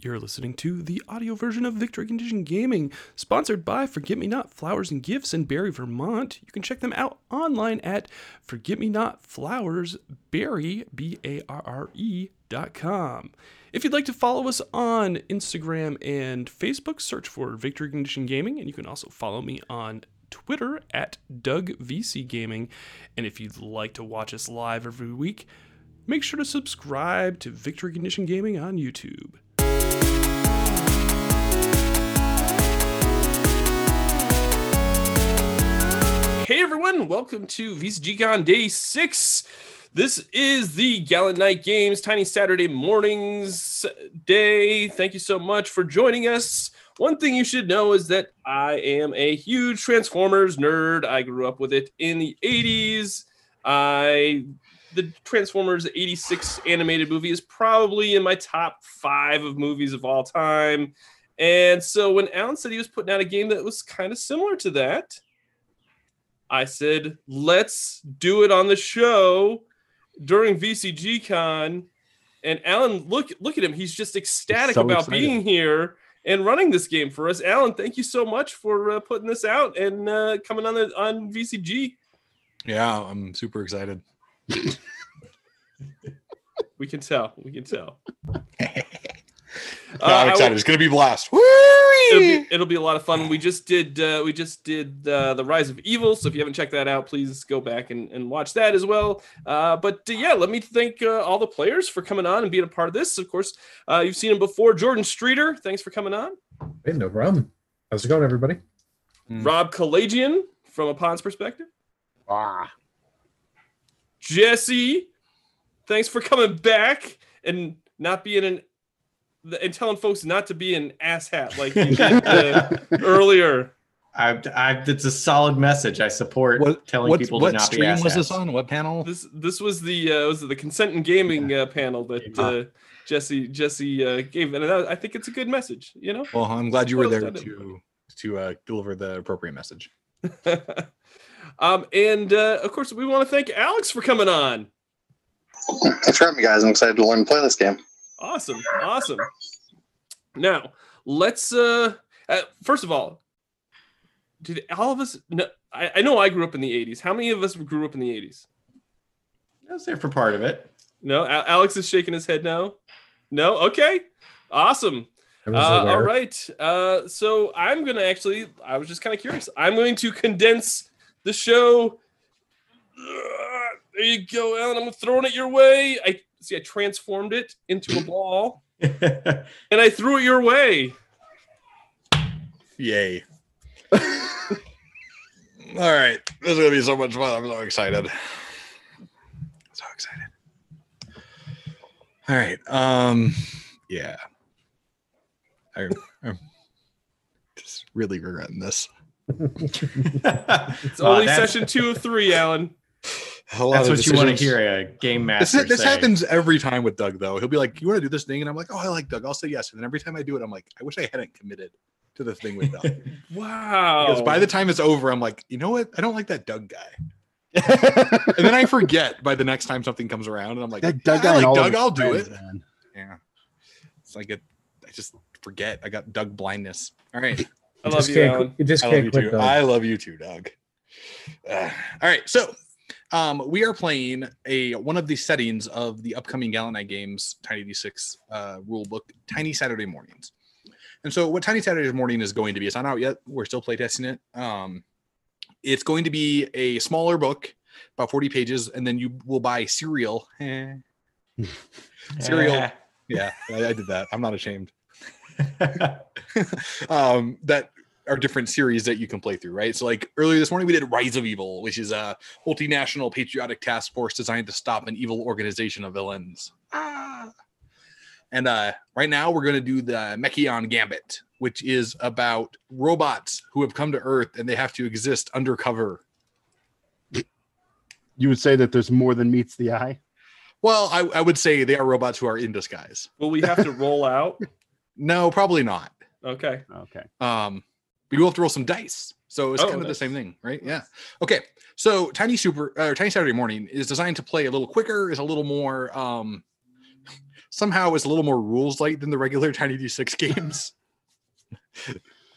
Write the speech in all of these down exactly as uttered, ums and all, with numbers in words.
You're listening to the audio version of Victory Condition Gaming, sponsored by Forget-Me-Not Flowers and Gifts in Barrie, Vermont. You can check them out online at forget me not flowers barrie dot com. If you'd like to follow us on Instagram and Facebook, search for Victory Condition Gaming, and you can also follow me on Twitter at Doug V C Gaming. And if you'd like to watch us live every week, make sure to subscribe to Victory Condition Gaming on YouTube. Hey everyone, welcome to V C G Con Day six. This is the Gallant Knight Games, Tiny Saturday Mornings Day. Thank you so much for joining us. One thing you should know is that I am a huge Transformers nerd. I grew up with it in the eighties. I the Transformers eighty-six animated movie is probably in my top five of movies of all time. And so when Alan said he was putting out a game that was kind of similar to that, I said, let's do it on the show during V C G Con. And Alan, look look at him. He's just ecstatic so about excited. being here and running this game for us. Alan, thank you so much for uh, putting this out and uh, coming on the, on V C G. Yeah, I'm super excited. We can tell. We can tell. Uh, I'm excited. It's going to be a blast. It'll be, it'll be a lot of fun. We just did uh, we just did uh, The Rise of Evil, so if you haven't checked that out, please go back and, and watch that as well. Uh, but uh, yeah, let me thank uh, all the players for coming on and being a part of this. Of course, uh, you've seen him before. Jordan Streeter, thanks for coming on. Hey, no problem. How's it going, everybody? Mm. Rob Kalagian from a Pun's Perspective. Ah. Jesse, thanks for coming back and not being an and telling folks not to be an asshat like you did uh, earlier. I, I, it's a solid message. I support what, telling people to not be asshats. What stream was this on? What panel? This this was the uh, was the consent and gaming uh, panel that uh, Jesse Jesse uh, gave, and I think it's a good message. You know. Well, I'm glad you were there to to uh, deliver the appropriate message. um, and uh, of course, we want to thank Alex for coming on. Thanks for having me, guys. I'm excited to learn to play this game. Awesome. Awesome. Now, let's, uh, uh, first of all, did all of us, no, I, I know I grew up in the eighties. How many of us grew up in the eighties? I was there for part of it. No, a- Alex is shaking his head now. No? Okay. Awesome. Uh, all right. Uh, so I'm going to actually, I was just kind of curious. I'm going to condense the show. Uh, there you go, Alan. I'm throwing it your way. I See, I transformed it into a ball, and I threw it your way. Yay. All right. This is going to be so much fun. I'm so excited. So excited. All right. Um, yeah. I, I'm just really regretting this. It's only oh, session two of three, Alan. That's what you want to hear, a game master. This, this happens every time with Doug, though. He'll be like, "You want to do this thing?" And I'm like, "Oh, I like Doug. I'll say yes." And then every time I do it, I'm like, "I wish I hadn't committed to the thing with Doug." Wow. Because by the time it's over, I'm like, "You know what? I don't like that Doug guy." And then I forget by the next time something comes around, and I'm like, that Doug, yeah, I like Doug, I'll do friends, it. Man. Yeah. It's like a, I just forget. I got Doug blindness. All right. I love you, Alan. You just can't quit, Doug. I love you too, Doug. Uh, all right, so. Um, we are playing a one of the settings of the upcoming Gallant Knight Games Tiny D six uh, rulebook, Tiny Saturday Mornings. And so what Tiny Saturday Morning is going to be, it's not out yet. We're still playtesting it. Um, it's going to be a smaller book, about forty pages, and then you will buy cereal. Cereal. Yeah, I, I did that. I'm not ashamed. um, that... are different series that you can play through, right? So like earlier this morning, we did Rise of Evil, which is a multinational patriotic task force designed to stop an evil organization of villains. Ah. And uh, right now we're going to do the Mechaen Gambit, which is about robots who have come to Earth and they have to exist undercover. You would say that there's more than meets the eye? Well, I, I would say they are robots who are in disguise. Will we have to roll out? No, probably not. Okay. Okay. Um, We will have to roll some dice. So it's oh, kind of nice. The same thing, right? Yeah. Okay. So Tiny Super or Tiny Saturday Morning is designed to play a little quicker, is a little more um, somehow is a little more rules light than the regular Tiny D six games.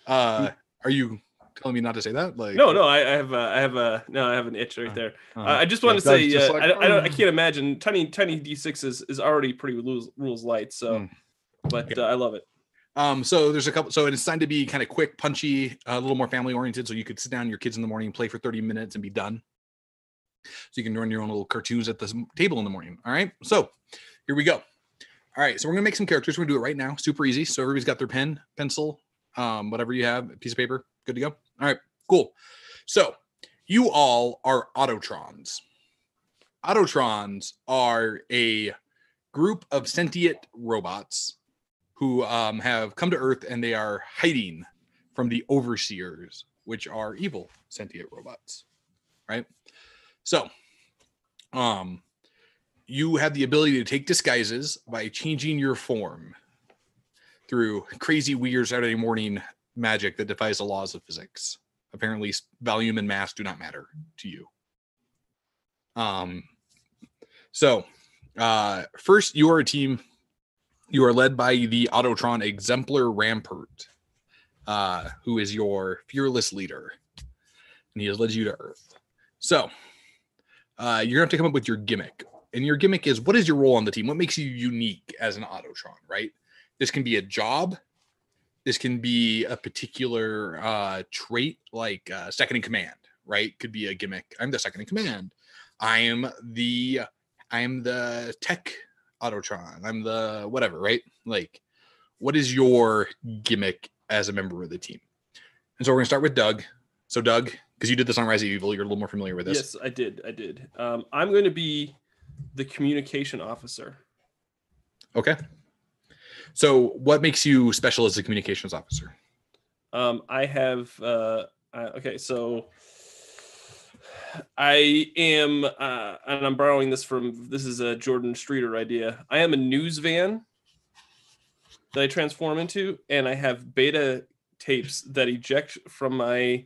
uh, are you telling me not to say that? Like, no, no, I, I have, a, I have a, no, I have an itch right there. Uh, uh, I just want to say, yeah, like, I, I, don't, I can't imagine Tiny Tiny D six is, is already pretty rules, rules light. So, mm. but yeah. uh, I love it. Um, so there's a couple, so it's designed to be kind of quick, punchy, a little more family oriented. So you could sit down your kids in the morning and play for thirty minutes and be done. So you can run your own little cartoons at the table in the morning. All right. So here we go. All right. So we're going to make some characters. We're gonna do it right now. Super easy. So everybody's got their pen, pencil, um, whatever you have, a piece of paper. Good to go. All right. Cool. So you all are Autotrons. Autotrons are a group of sentient robots who um, have come to Earth, and they are hiding from the Overseers, which are evil sentient robots, right? So um, you have the ability to take disguises by changing your form through crazy, weird Saturday morning magic that defies the laws of physics. Apparently, volume and mass do not matter to you. Um, so uh, first, you are a team... You are led by the Autotron Exemplar Rampart, uh, who is your fearless leader, and he has led you to Earth. So uh, you're going to have to come up with your gimmick, and your gimmick is, what is your role on the team? What makes you unique as an Autotron, right? This can be a job. This can be a particular uh, trait, like uh, second in command, right? Could be a gimmick. I'm the second in command. I am the, I am the tech Autotron, I'm the whatever, right? Like, what is your gimmick as a member of the team? And so we're gonna start with Doug. So Doug, because you did this on Rise of Evil, you're a little more familiar with this. Yes, I did. I did. Um, I'm going to be the communication officer. Okay. So what makes you special as a communications officer? Um, I have. Uh, uh, okay, so. I am, uh, and I'm borrowing this from, this is a Jordan Streeter idea. I am a news van that I transform into, and I have beta tapes that eject from my,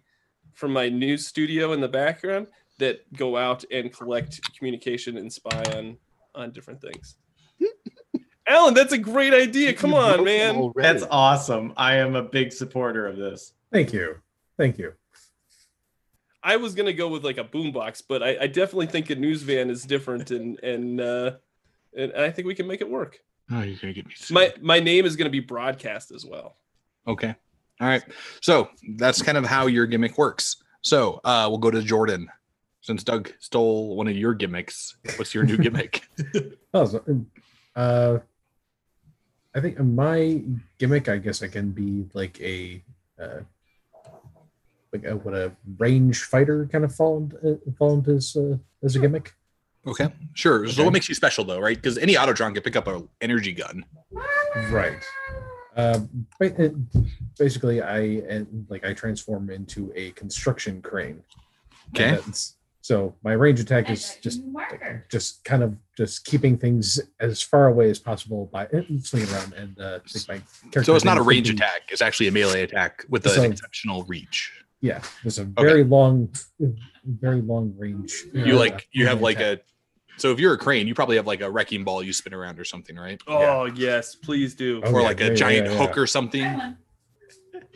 from my news studio in the background that go out and collect communication and spy on, on different things. Alan, that's a great idea. Come on, man. Already. That's awesome. I am a big supporter of this. Thank you. Thank you. I was gonna go with like a boombox, but I, I definitely think a news van is different, and and uh, and I think we can make it work. Oh, you're gonna get me sick. My my name is gonna be Broadcast as well. Okay, all right. So that's kind of how your gimmick works. So uh, we'll go to Jordan. Since Doug stole one of your gimmicks, what's your new gimmick? Oh, uh, I think my gimmick, I guess I can be like a. Uh, Like a, what a range fighter kind of fall into, fall into as, uh, as a gimmick. Okay, sure. Okay. So what makes you special though, right? Because any Autotron can pick up an energy gun. Right. Uh, basically, I like I transform into a construction crane. Okay. So my range attack is just just kind of just keeping things as far away as possible by swinging around and uh, take my character. So it's not a range thinking. attack. It's actually a melee attack with an exceptional reach. Yeah, there's a very okay. long, very long range. You uh, like, you have like attack. a, so if you're a crane, you probably have like a wrecking ball you spin around or something, right? Oh, yeah. Yes, please do. Oh, or yeah, like yeah, a giant yeah, yeah. hook or something.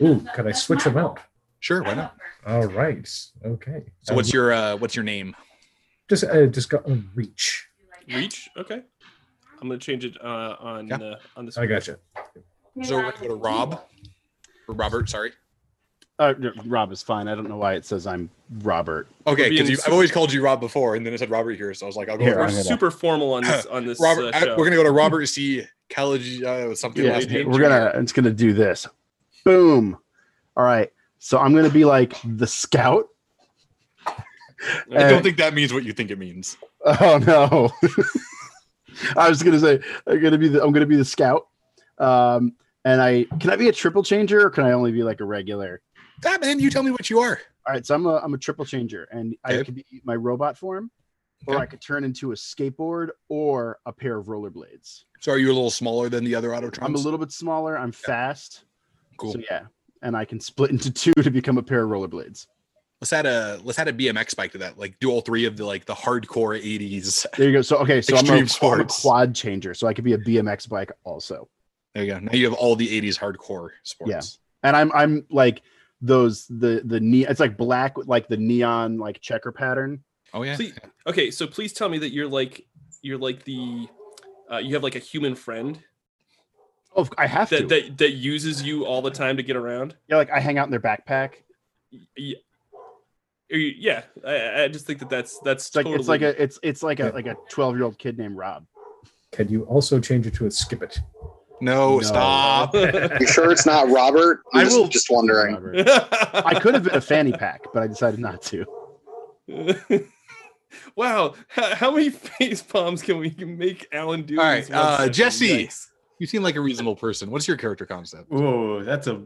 Ooh, could I switch them out? Sure, why not? All right, okay. So um, what's your, uh, what's your name? Just, uh, just got uh, Reach. Reach, okay. I'm gonna change it uh, on, yeah. uh, on the screen. I gotcha. So we're gonna go to Rob, or Robert, sorry. Uh, Rob is fine. I don't know why it says I'm Robert. Okay, because I've always called you Rob before, and then it said Robert here, so I was like, I'll go. Here, we're super formal on this. On this, Robert, uh, show. I, we're gonna go to Robert C. Kalagian uh, something. Yeah, last name. We're gonna. It's gonna do this. Boom. All right. So I'm gonna be like the scout. I and, don't think that means what you think it means. Oh no. I was gonna say I'm gonna be the I'm gonna be the scout. Um, and I can I be a triple changer, or can I only be like a regular? Ah, man, you tell me what you are. All right, so I'm a I'm a triple changer, and okay. I could be my robot form, or okay. I could turn into a skateboard or a pair of rollerblades. So are you a little smaller than the other Autotrons? I'm a little bit smaller. I'm yeah. fast. Cool. So yeah, and I can split into two to become a pair of rollerblades. Let's add a let's add a B M X bike to that. Like do all three of the like the hardcore eighties. There you go. So okay, so I'm a, I'm a quad changer, so I could be a B M X bike also. There you go. Now you have all the eighties hardcore sports. Yeah, and I'm I'm like those the the ne- it's like black with like the neon like checker pattern. Oh yeah. Please, okay, so please tell me that you're like you're like the uh, you have like a human friend. Oh, I have that, to. That that uses you all the time to get around. Yeah, like I hang out in their backpack. Yeah. Yeah, I, I just think that that's that's it's like totally... it's like a it's it's like a yeah. like a twelve-year-old kid named Rob. Can you also change it to a skip it? No, no. Stop. You sure it's not Robert? I'm just, will... just wondering. I could have been a fanny pack, but I decided not to. Wow, how, how many face bombs can we make Alan do? All right, uh, Jesse, yikes. You seem like a reasonable person. What's your character concept? Ooh, that's a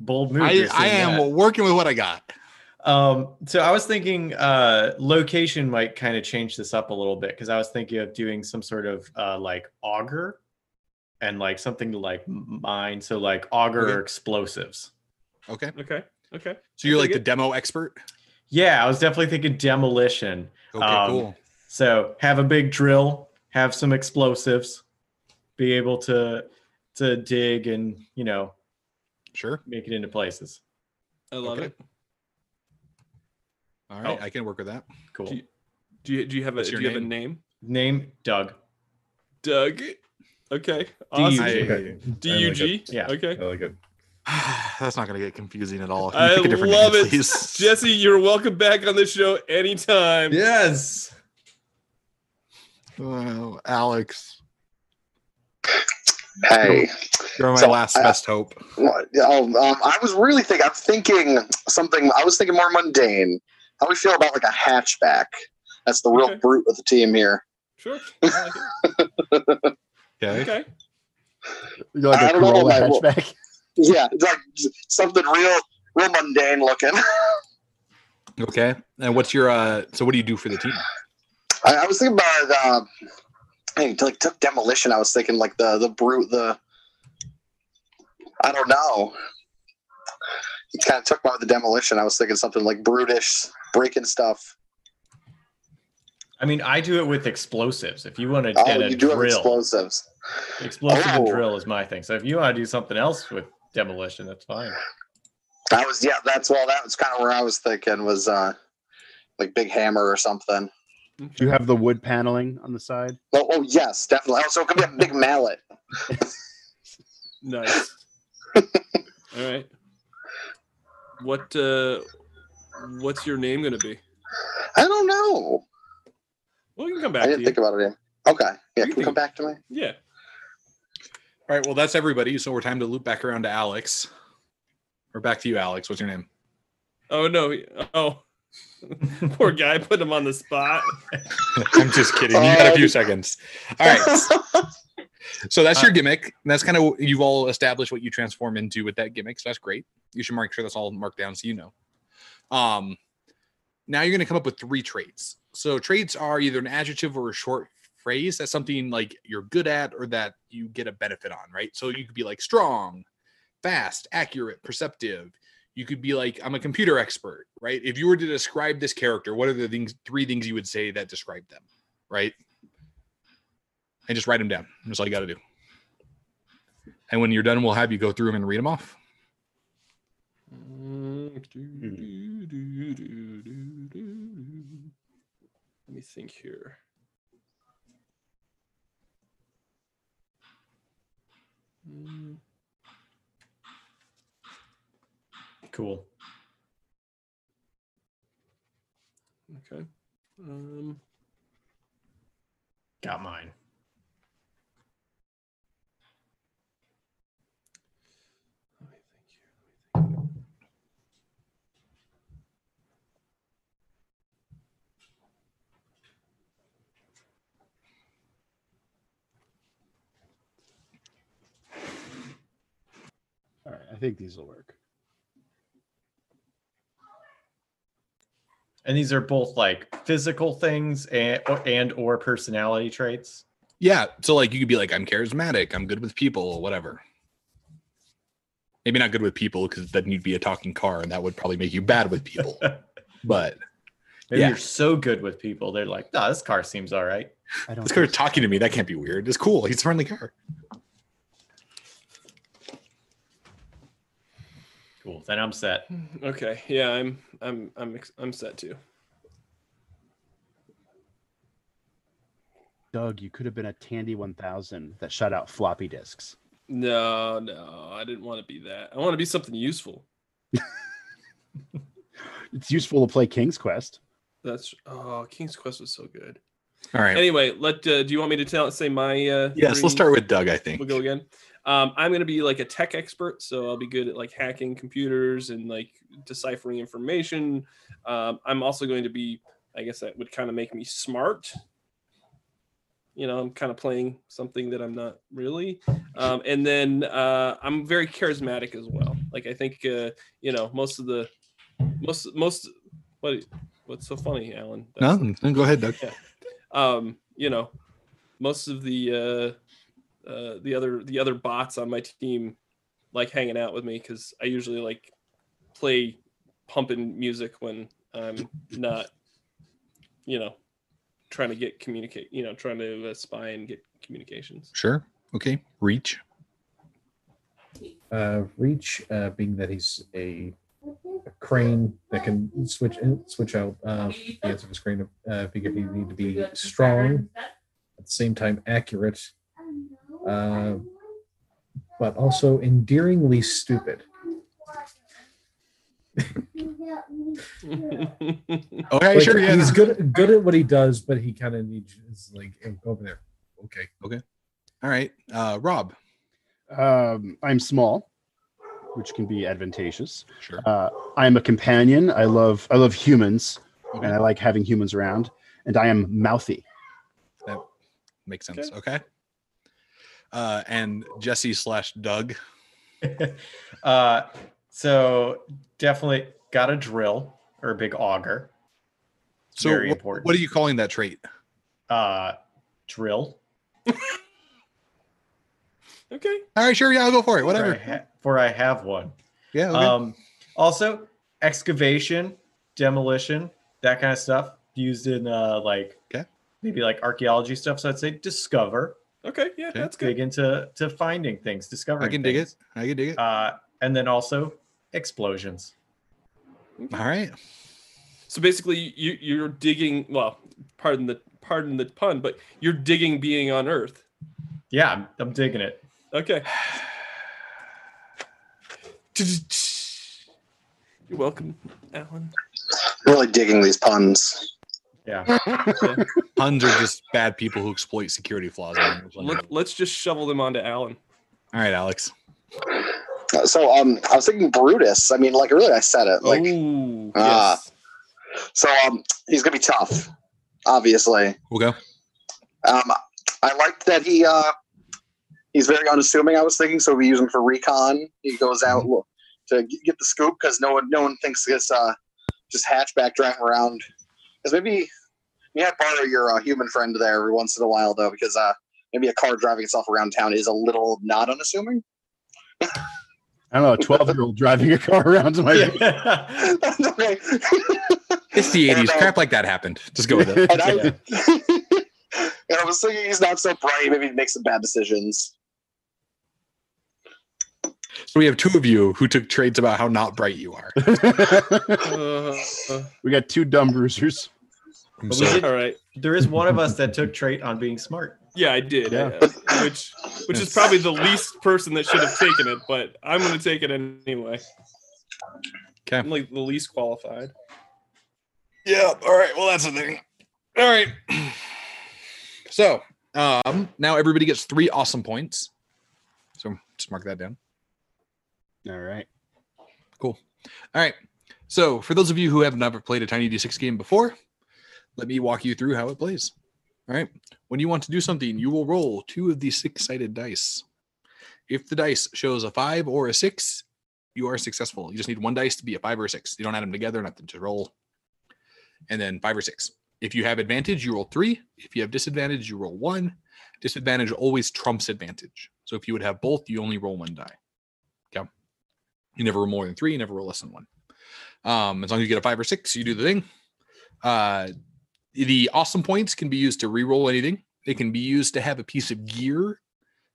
bold move. I, I am that. working with what I got. Um, so I was thinking uh, location might kind of change this up a little bit because I was thinking of doing some sort of uh, like auger and like something to like mine. So like auger okay. or explosives. Okay. Okay. Okay. So you're like the demo expert? Yeah, I was definitely thinking demolition. Okay, um, cool. So have a big drill, have some explosives, be able to to dig and, you know, sure, make it into places. I love okay. it. All right, oh. I can work with that. Cool. Do you, do you, do you have a do you name? have a name? Name Doug. Doug. Okay. Awesome. D U G. Yeah. Okay. I like it. That's not going to get confusing at all. I love name, it. Jesse, you're welcome back on the show anytime. Yes. Oh, Alex. Hey, you're my so last I, best hope. Um, I was really thinking. I'm thinking something. I was thinking more mundane. How do we feel about like a hatchback? That's the real okay. brute with the team here. Sure. I like it. Okay. Okay. You're like I a don't know about hatchback. Yeah, it's like something real, real mundane looking. Okay. And what's your? Uh, so, what do you do for the team? I, I was thinking about. Uh, I mean, like took demolition. I was thinking like the the brute. The I don't know. It kind of took me with the demolition. I was thinking something like brutish, breaking stuff. I mean, I do it with explosives. If you want to get oh, a you do drill, have explosives, explosive oh. and drill is my thing. So if you want to do something else with demolition, that's fine. I was yeah. That's well. That was kind of where I was thinking was uh, like big hammer or something. Do you have the wood paneling on the side? Oh, oh yes, definitely. Also, it could be a big mallet. Nice. All right. What uh, what's your name going to be? I don't know. Well, we can come back. I didn't to think you. about it. Yet. Okay. Yeah, you can, can come back to me. Yeah. All right. Well, that's everybody. So we're time to loop back around to Alex. Or back to you, Alex. What's your name? Oh no! Oh. Poor guy, put him on the spot. I'm just kidding. You got a few seconds. All right. So that's your gimmick. And that's kind of you've all established what you transform into with that gimmick. So that's great. You should make sure that's all marked down so you know. Um, now you're going to come up with three traits. So traits are either an adjective or a short phrase. That's something like you're good at or that you get a benefit on, right? So you could be like strong, fast, accurate, perceptive. You could be like, I'm a computer expert, right? If you were to describe this character, what are the things, three things you would say that describe them, right? And just write them down. That's all you got to do. And when you're done, we'll have you go through them and read them off. Let me think here. Cool. Okay. Um, got mine. Let me think here. Let me think here. All right. I think these will work. And these are both like physical things and or, and or personality traits. Yeah. So like you could be like, I'm charismatic. I'm good with people, whatever. Maybe not good with people because then you'd be a talking car and that would probably make you bad with people. But maybe yeah. you're so good with people, they're like, "No, this car seems all right. I don't this car's talking to me. That can't be weird. It's cool. He's a friendly car." Cool. Then I'm set. Okay. Yeah, I'm. I'm. I'm. I'm set too. Doug, you could have been a Tandy one thousand that shot out floppy disks. No, no, I didn't want to be that. I want to be something useful. It's useful to play King's Quest. That's oh, King's Quest was so good. All right. Anyway, let uh, do you want me to tell say my uh, yes? Three? Let's start with Doug. I think we'll go again. Um, I'm going to be like a tech expert, so I'll be good at like hacking computers and like deciphering information. Um, I'm also going to be, I guess that would kind of make me smart. You know, I'm kind of playing something that I'm not really. Um, and then uh, I'm very charismatic as well. Like I think, uh, you know, most of the, most, most, what, what's so funny, Alan? That's, no, go ahead, Doug. Yeah. Um, you know, most of the, uh, uh, the other, the other bots on my team like hanging out with me because I usually like play pumping music when I'm not, you know, trying to get communicate, you know, trying to uh, spy and get communications. Sure. Okay. Reach. Uh, Reach, uh, being that he's a, a crane that can switch in, switch out uh, the ends of his crane uh, if you need to be strong, at the same time accurate, uh, but also endearingly stupid. Oh, yeah, like, sure, yeah. He's good, good at what he does, but he kind of needs is like go over there. Okay, okay, all right. Uh, Rob, um, I'm small, which can be advantageous. Sure. Uh, I'm a companion. I love I love humans, okay. And I like having humans around. And I am mouthy. That makes sense. Okay. okay. Uh, and Jesse slash Doug. uh. So definitely got a drill or a big auger. It's so very important. What are you calling that trait? Uh, drill. Okay. All right. Sure. Yeah, I'll go for it. Whatever. For I, ha- for I have one. Yeah. Okay. Um, also, excavation, demolition, that kind of stuff used in uh, like okay. maybe like archaeology stuff. So I'd say discover. Okay. Yeah, okay. That's good. Dig into to finding things, discovering. I can things. dig it. I can dig it. Uh, and then also explosions. All right. So basically, you, you're digging. Well, pardon the pardon the pun, but you're digging being on Earth. Yeah, I'm, I'm digging it. Okay. You're welcome, Alan. Really digging these puns. Yeah. yeah. Puns are just bad people who exploit security flaws. Let, let's just shovel them onto Alan. All right, Alex. So um, I was thinking Brutus. I mean, like, really, I said it. Like, Ooh, uh, yes. So um, he's gonna be tough, obviously. We'll go. Um, I liked that he uh, he's very unassuming. I was thinking, so we use him for recon. He goes out to get the scoop because no one, no one thinks this uh, just hatchback driving around. Because maybe you have to borrow your uh, human friend there every once in a while, though, because uh, maybe a car driving itself around town is a little not unassuming. I don't know, a twelve-year-old driving a car around. My yeah. That's okay. It's the eighties. Uh, Crap like that happened. Just go with it. And I, yeah. and I was thinking he's not so bright. Maybe he makes some bad decisions. So we have two of you who took trades about how not bright you are. uh, we got two dumb bruisers. Did, all right. There is one of us that took trait on being smart. Yeah, I did. Yeah. I, which which is probably the least person that should have taken it, but I'm going to take it anyway. Okay. I'm like the least qualified. Yeah. All right. Well, that's the thing. All right. So um, now everybody gets three awesome points. So just mark that down. All right. Cool. All right. So for those of you who have never played a Tiny D six game before, let me walk you through how it plays. All right. When you want to do something, you will roll two of the six-sided dice. If the dice shows a five or a six, you are successful. You just need one dice to be a five or a six. You don't add them together, nothing to roll. And then five or six. If you have advantage, you roll three. If you have disadvantage, you roll one. Disadvantage always trumps advantage. So if you would have both, you only roll one die. Okay. You never roll more than three. You never roll less than one. Um, as long as you get a five or six, you do the thing. Uh, the awesome points can be used to reroll anything. They can be used to have a piece of gear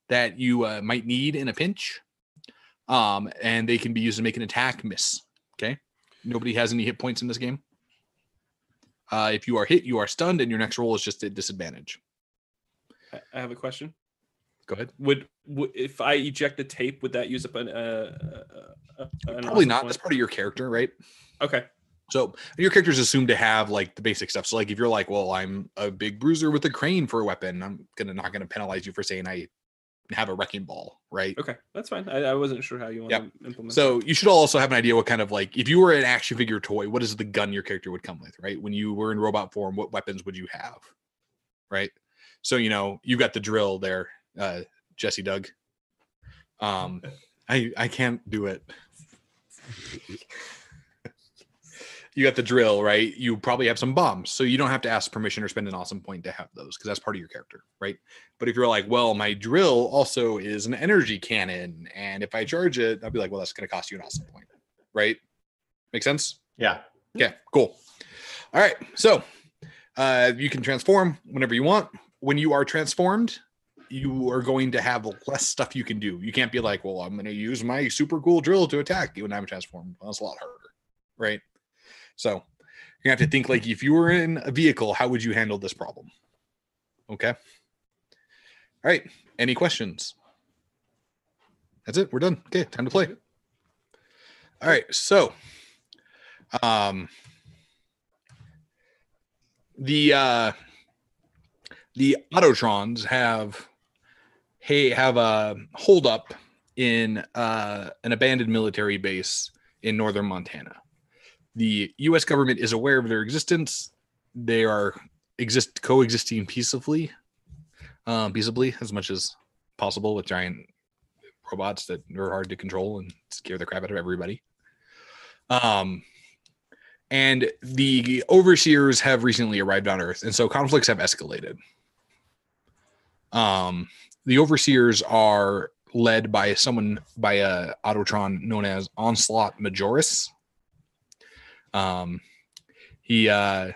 that you uh, might need in a pinch. Um, and they can be used to make an attack miss. Okay. Nobody has any hit points in this game. Uh, if you are hit, you are stunned, and your next roll is just a disadvantage. I have a question. Go ahead. Would, would if I eject the tape, would that use up an? Uh, uh, an Probably not. Point? That's part of your character, right? Okay. So your character is assumed to have like the basic stuff. So like if you're like, well, I'm a big bruiser with a crane for a weapon, I'm gonna not gonna penalize you for saying I have a wrecking ball, right? Okay, that's fine. I, I wasn't sure how you want yep. to implement. So that. You should also have an idea what kind of like if you were an action figure toy, what is the gun your character would come with, right? When you were in robot form, what weapons would you have, right? So you know you got the drill there, uh, Jesse, Doug. Um, I I can't do it. You got the drill, right? You probably have some bombs, so you don't have to ask permission or spend an awesome point to have those because that's part of your character, right? But if you're like, well, my drill also is an energy cannon, and if I charge it, I'll be like, well, that's going to cost you an awesome point, right? Make sense? Yeah. Yeah. Cool. All right. So uh, you can transform whenever you want. When you are transformed, you are going to have less stuff you can do. You can't be like, well, I'm going to use my super cool drill to attack you when I'm transformed. Well, that's a lot harder, right? So you have to think like if you were in a vehicle, how would you handle this problem? Okay. All right. Any questions? That's it. We're done. Okay. Time to play. All right. So um, the uh, the Autotrons have hey have a hold up in uh, an abandoned military base in northern Montana. The U S government is aware of their existence. They are exist coexisting peacefully, um, peaceably as much as possible with giant robots that are hard to control and scare the crap out of everybody. Um, and the Overseers have recently arrived on Earth, and so conflicts have escalated. Um, the Overseers are led by someone by a Autotron known as Onslaught Majoris. Um, he, uh,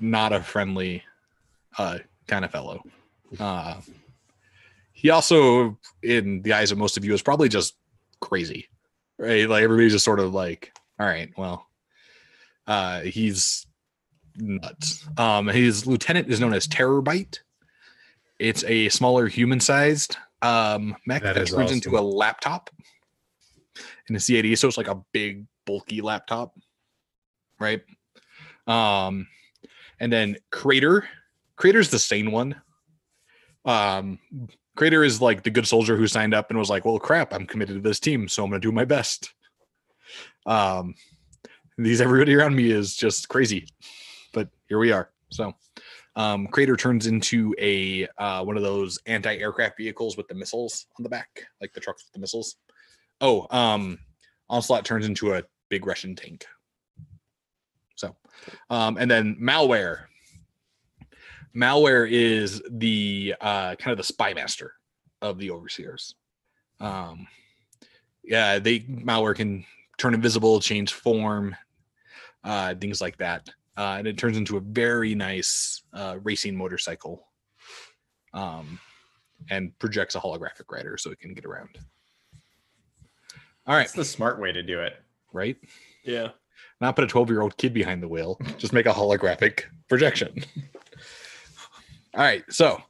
not a friendly, uh, kind of fellow. Uh, he also, in the eyes of most of you, is probably just crazy, right? Like everybody's just sort of like, all right, well, uh, he's nuts. Um, his lieutenant is known as Terabyte. It's a smaller human-sized, um, mech that, that turns awesome. into a laptop in a C A D. So it's like a big, bulky laptop. Right. Um, and then Crater. Crater's the sane one. Um, Crater is like the good soldier who signed up and was like, well, crap, I'm committed to this team, so I'm going to do my best. Um, these everybody around me is just crazy, but here we are. So um, Crater turns into a uh, one of those anti-aircraft vehicles with the missiles on the back, like the trucks with the missiles. Oh, um, Onslaught turns into a big Russian tank. So, um, and then malware. Malware is the uh, kind of the spy master of the Overseers. Um, yeah, they malware can turn invisible, change form, uh, things like that, uh, and it turns into a very nice uh, racing motorcycle, um, and projects a holographic rider so it can get around. All right, that's the smart way to do it, right? Yeah. Not put a twelve-year-old kid behind the wheel. Just make a holographic projection. All right. So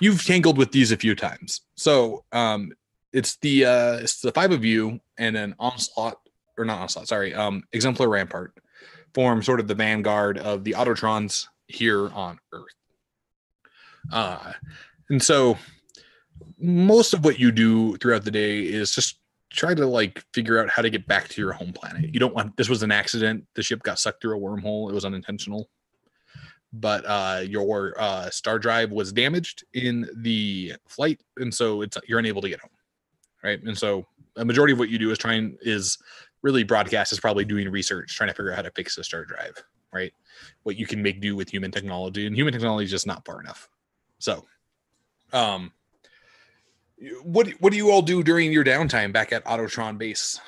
you've tangled with these a few times. So um, it's the uh, it's the five of you and an onslaught or not onslaught. Sorry, um, Exemplar Rampart form sort of the vanguard of the Autotrons here on Earth. Uh, and so most of what you do throughout the day is just try to like figure out how to get back to your home planet. You don't want, this was an accident. The ship got sucked through a wormhole. It was unintentional, but uh, your uh, star drive was damaged in the flight. And so it's, you're unable to get home. Right. And so a majority of what you do is trying is really broadcast is probably doing research, trying to figure out how to fix the star drive, right? What you can make do with human technology, and human technology is just not far enough. So, um, What what do you all do during your downtime back at Autotron base?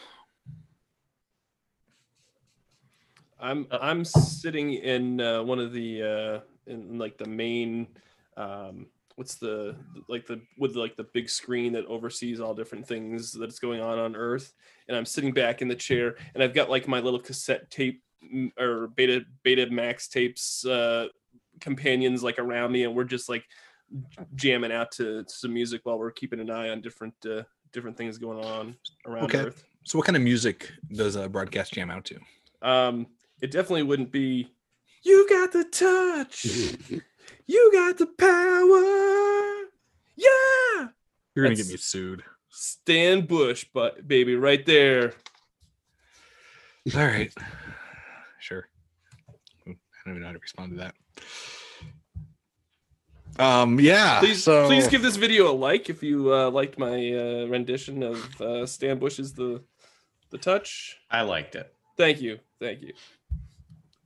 I'm uh, I'm sitting in uh, one of the uh, in like the main um, what's the like the with like the big screen that oversees all different things that's going on on Earth, and I'm sitting back in the chair, and I've got like my little cassette tape or beta beta max tapes uh, companions like around me, and we're just like jamming out to some music while we're keeping an eye on different uh, different things going on around okay. Earth. So what kind of music does a broadcast jam out to? Um, it definitely wouldn't be, you got the touch, you got the power, yeah! You're going to get me sued. Stan Bush, but baby, right there. All right. Sure. I don't even know how to respond to that. Um, yeah. Please, so... please give this video a like if you uh, liked my uh, rendition of uh, Stan Bush's The, the Touch. I liked it. Thank you. Thank you.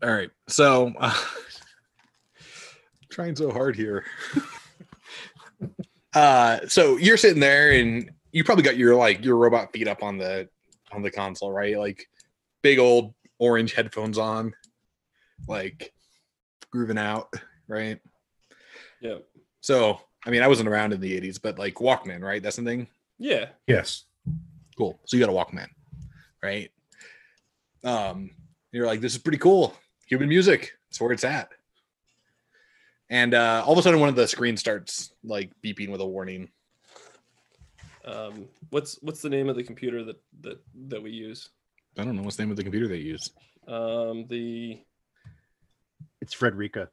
All right. So uh, trying so hard here. uh, so you're sitting there and you probably got your like your robot feet up on the on the console, right? Like big old orange headphones on, like grooving out, right? Yeah. So I mean I wasn't around in the eighties, but like Walkman, right? That's the thing? Yeah. Yes. Cool. So you got a Walkman, right? Um, you're like, this is pretty cool. Human music. That's where it's at. And uh, all of a sudden, one of the screens starts like beeping with a warning. Um, what's what's the name of the computer that that that we use? I don't know what's the name of the computer they use. Um, the it's Frederica.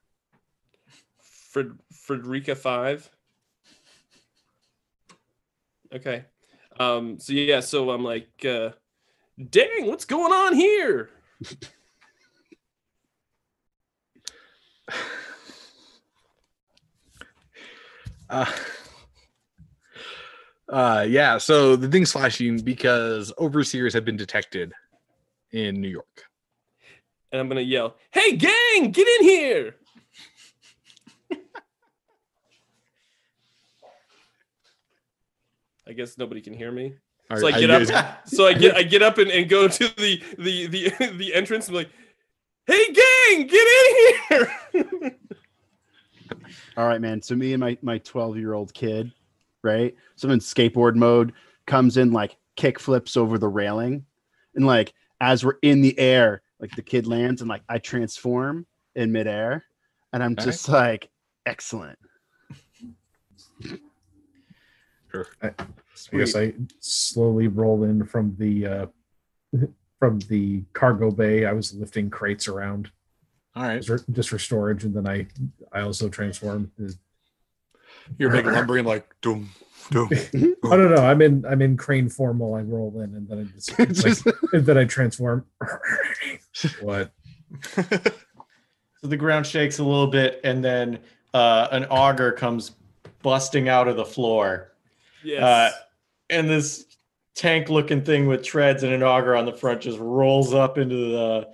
Fred Frederica five. Okay. Um. So yeah. So I'm like. Uh, Dang, what's going on here? uh, uh, yeah, so the thing's flashing because overseers have been detected in New York. And I'm going to yell, hey, gang, get in here. I guess nobody can hear me. So I get I, up. I, so I get. I get up and, and go to the the the the entrance and be like, "Hey, gang, get in here!" All right, man. So me and my my twelve year old kid, right? So I'm in skateboard mode. Comes in like kick flips over the railing, and like as we're in the air, like the kid lands and like I transform in midair, and I'm okay. just like excellent. Sure. I, I guess I slowly roll in from the uh, from the cargo bay. I was lifting crates around, all right, just for storage, and then I I also transformed. You're big lumbering like doom doom. doom. I don't know. I'm in I'm in crane form while I roll in, and then I just, it's like, and then I transform. What? So the ground shakes a little bit, and then uh, an auger comes busting out of the floor. Yes. Uh, and this tank-looking thing with treads and an auger on the front just rolls up into the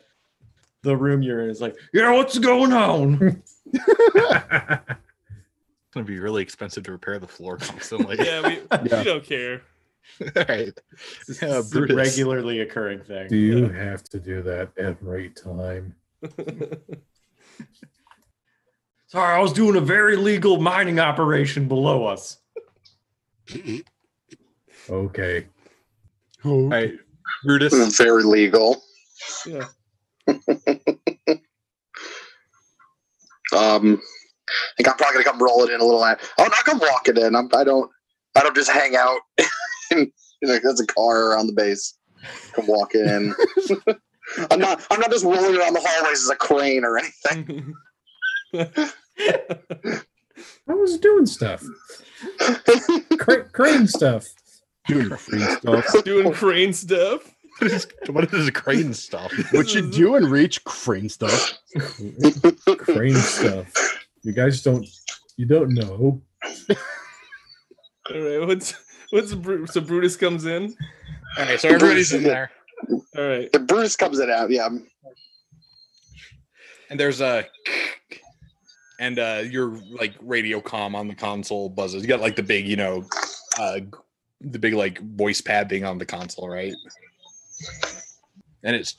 the room you're in. It's like, you know what's going on? It's gonna be really expensive to repair the floor constantly. yeah, we, yeah, we don't care. All right, it's, yeah, it's a regularly occurring thing. Do you yeah. have to do that every time? Sorry, I was doing a very legal mining operation below us. Okay. All right, Brutus. This is very legal. Yeah. um, I think I'm probably gonna come roll it in a little. I'm not gonna walk it in. I'm, I don't. I don't just hang out. in, you know, there's a car around the base. Come walk in. I'm not. I'm not just rolling around the hallways as a crane or anything. I was doing stuff. Cra- crane stuff. Doing crane stuff. Doing crane stuff. What is, what is crane stuff? What you doing, Reach? Crane stuff. Crane stuff. You guys don't. You don't know. All right. What's what's so Brutus comes in. All right. So everybody's in there. All right. The Brutus comes in out. Yeah. And there's a. And uh, your like radio comm on the console buzzes. You got like the big, you know, uh, the big like voice pad thing on the console, right? And it's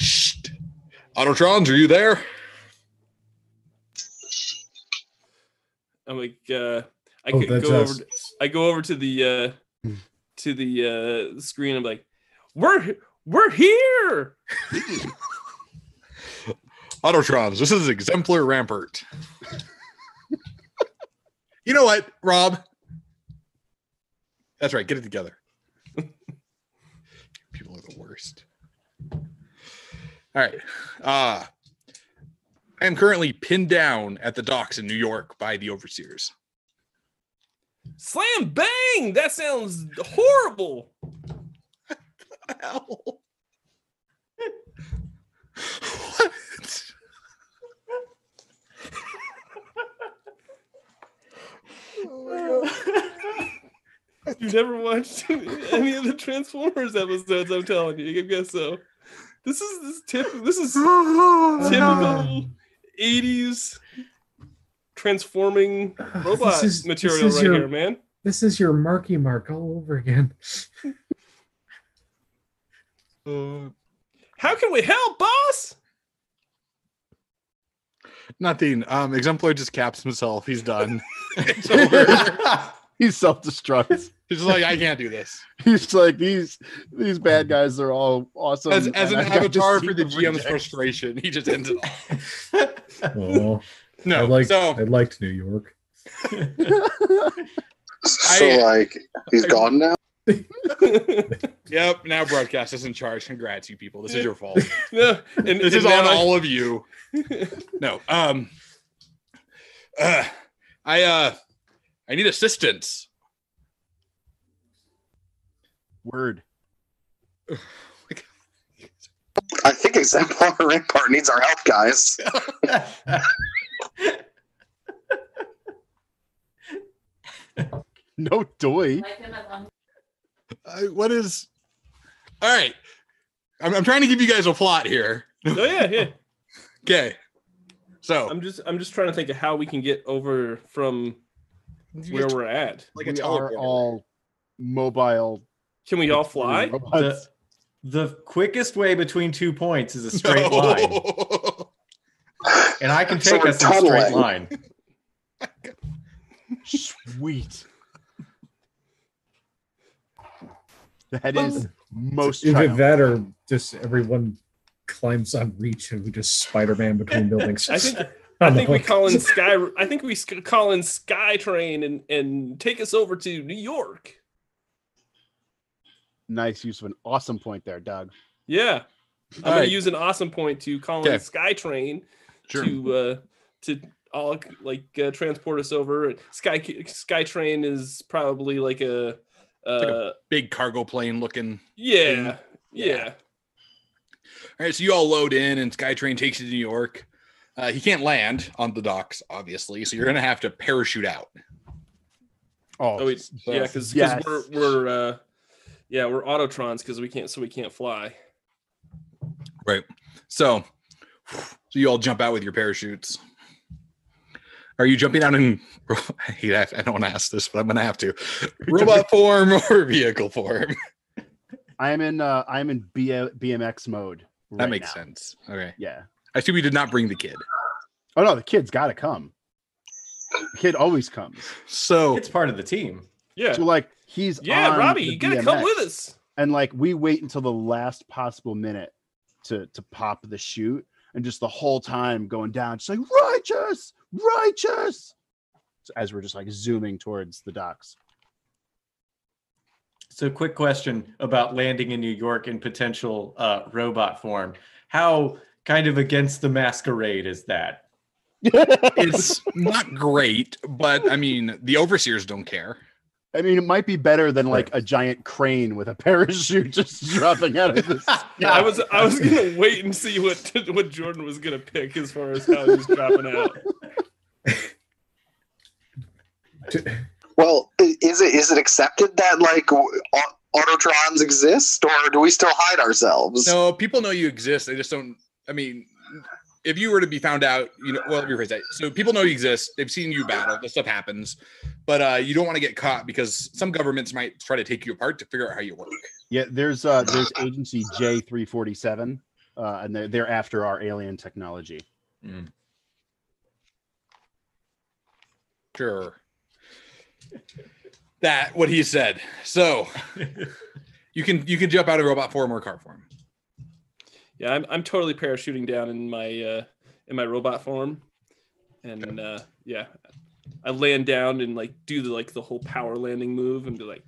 Autotrons, are you there? I'm like, uh, I oh, could go us. over. To, I go over to the uh, to the uh, screen. I'm like, we're we're here. Autotrons, this is Exemplar Rampart. You know what, Rob? That's right. Get it together. People are the worst. All right. Uh, I am currently pinned down at the docks in New York by the Overseers. Slam bang! That sounds horrible. What? What? Oh my God. You've never watched any of the Transformers episodes, I'm telling you. I guess so. This is this typical, this is typical eighties transforming robot uh, is, material right your, here, man. This is your Marky Mark all over again. uh, How can we help, boss? Nothing. Um, Exemplar just caps himself. He's done. It's over. He self-destructs. He's like, I can't do this. He's like, these these bad guys are all awesome. As, as an avatar for the G M's frustration, he just ends it all. Oh, no, I liked, so, I liked New York. So, like, he's gone now? Yep, now broadcast is in charge. Congrats, you people. This is your fault. No, and, this and is on I... all of you. No. Um. Uh, I, uh... I need assistance. Word. Oh my God. I think Exemplar Rampart needs our help, guys. No doy. Uh, what is? All right. I'm, I'm trying to give you guys a plot here. Oh yeah, yeah. Okay. So I'm just I'm just trying to think of how we can get over from where we're at. Like we are all mobile. Can we all fly? The, the quickest way between two points is a straight no. line. And I can take so us in a straight line. Sweet. That is most either that or just everyone climbs on reach and we just Spider-Man between buildings. I think I think we call in Sky. I think we call in SkyTrain and and take us over to New York. Nice use of an awesome point there, Doug. Yeah, I'm All gonna right. use an awesome point to call okay. in SkyTrain sure. to uh, to all like uh, transport us over. Sky SkyTrain is probably like a, uh, like a big cargo plane looking. Yeah, yeah, yeah. All right, so you all load in, and SkyTrain takes you to New York. Uh, he can't land on the docks, obviously, so you're going to have to parachute out. Oh, oh wait, so, yeah, because yes. we're we're uh, yeah we're Autotrons because we can't so we can't fly. Right. So, so you all jump out with your parachutes. Are you jumping out in? I hate. I don't want to ask this, but I'm going to have to. Robot form or vehicle form? I'm in. Uh, I'm in B M X mode. Right that makes now. sense. Okay. Yeah. I assume we did not bring the kid. Oh, no, the kid's got to come. The kid always comes. So it's part of the team. Yeah. So, like, he's yeah, on Robbie, the you got to come with us. And, like, we wait until the last possible minute to, to pop the chute. And just the whole time going down, just like, righteous, righteous. So as we're just, like, zooming towards the docks. So quick question about landing in New York in potential uh, robot form. How... kind of against the masquerade is that? It's not great, but I mean, the Overseers don't care. I mean, it might be better than like a giant crane with a parachute just dropping out of the sky. I was I was gonna wait and see what what Jordan was gonna pick as far as how he's dropping out. Well, is it is it accepted that like? Autotrons exist, or do we still hide ourselves? No, people know you exist. They just don't. I mean, if you were to be found out, you know. Well, let me rephrase that. So people know you exist. They've seen you battle. This stuff happens, but uh, you don't want to get caught because some governments might try to take you apart to figure out how you work. Yeah, there's uh, there's agency J three forty-seven, uh, and they're, they're after our alien technology. Mm. Sure. That what he said. So you can you can jump out of robot form or car form. Yeah, I'm I'm totally parachuting down in my uh, in my robot form, and uh, yeah, I land down and like do the like the whole power landing move and be like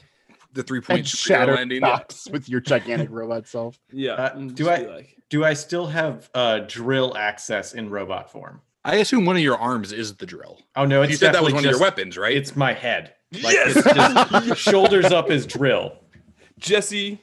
the three point shatter landing box with your gigantic robot self. Yeah. Uh, do I like... do I still have uh, drill access in robot form? I assume one of your arms is the drill. Oh no! It's you said that was one just, of your weapons, right? It's my head. Like, yes. It's just, shoulders up is drill. Jesse,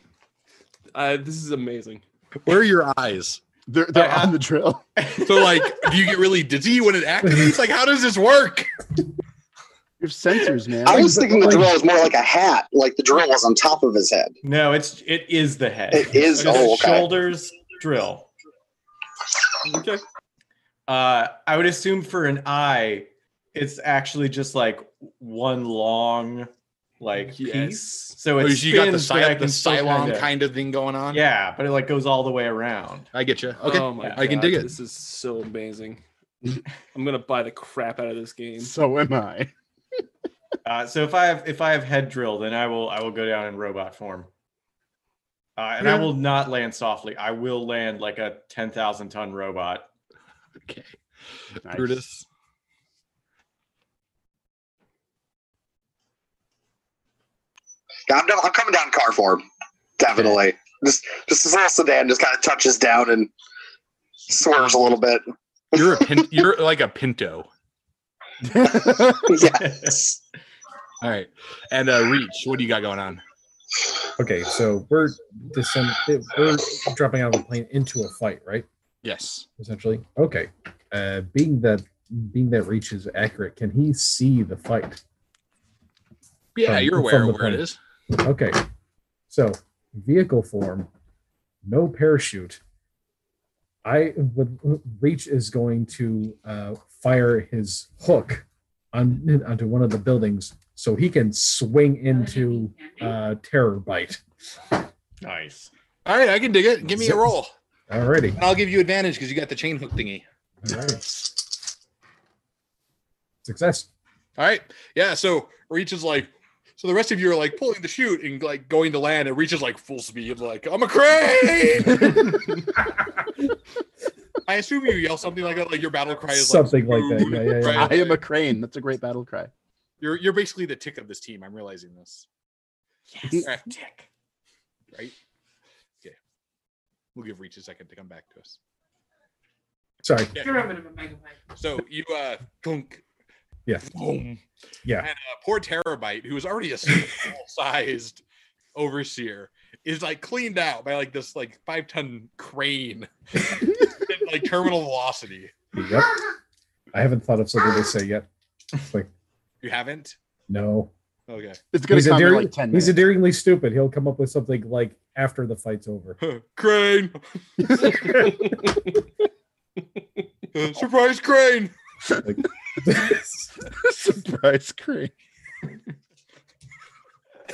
uh, this is amazing. Where are your eyes? They're, they're uh, on the drill. So, like, do you get really dizzy when it activates? Like, how does this work? Your sensors, man. I was thinking the drill was more like a hat. Like the drill was on top of his head. No, it's it is the head. It is. Oh, okay. Shoulders, drill. Okay. Uh, I would assume for an eye, it's actually just like one long, like yes. piece. So it's you got the, cy- the Cylon kind of, kind of thing going on. Yeah, but it like goes all the way around. I get you. Okay, oh my yeah. God, I can dig it. This is so amazing. I'm gonna buy the crap out of this game. So am I. Uh, so if I have if I have head drill, then I will I will go down in robot form, uh, and yeah. I will not land softly. I will land like a ten thousand ton robot. Okay, nice. Brutus. I'm, down, I'm coming down car form, definitely. Okay. Just, just this little sedan just kind of touches down and swerves a little bit. You're a pin, you're like a Pinto. Yes. All right, and uh, Reach, what do you got going on? Okay, so we're descending, we're dropping out of the plane into a fight, right? Yes. Essentially, okay. Uh, being that being that Reach is accurate, can he see the fight? Yeah, um, you're aware of where it is. Okay. So, vehicle form, no parachute. I would Reach is going to uh, fire his hook on onto one of the buildings so he can swing into uh, Terabyte. Nice. All right, I can dig it. Give me a roll. Alrighty. And I'll give you advantage because you got the chain hook thingy. All right. Success. All right. Yeah. So Reach is like, so the rest of you are like pulling the chute and like going to land, and Reach is like full speed, like, I'm a crane. I assume you yell something like that, like your battle cry is something like, like that. Yeah, yeah, yeah. Right? I am a crane. That's a great battle cry. You're you're basically the tick of this team. I'm realizing this. Yes. Right. Tick. Right. We'll give Reach a second to come back to us. Sorry. Yeah. So you uh gunk. Yeah. Boom. Yeah. And uh, poor Terabyte, who is already a small-sized overseer, is like cleaned out by like this like five-ton crane at, like terminal velocity. Yep. I haven't thought of something to say yet. Like you haven't? No. Okay. It's gonna come in like ten minutes. He's endearingly stupid. He'll come up with something like after the fight's over. Crane. Surprise crane. Like, surprise crane. I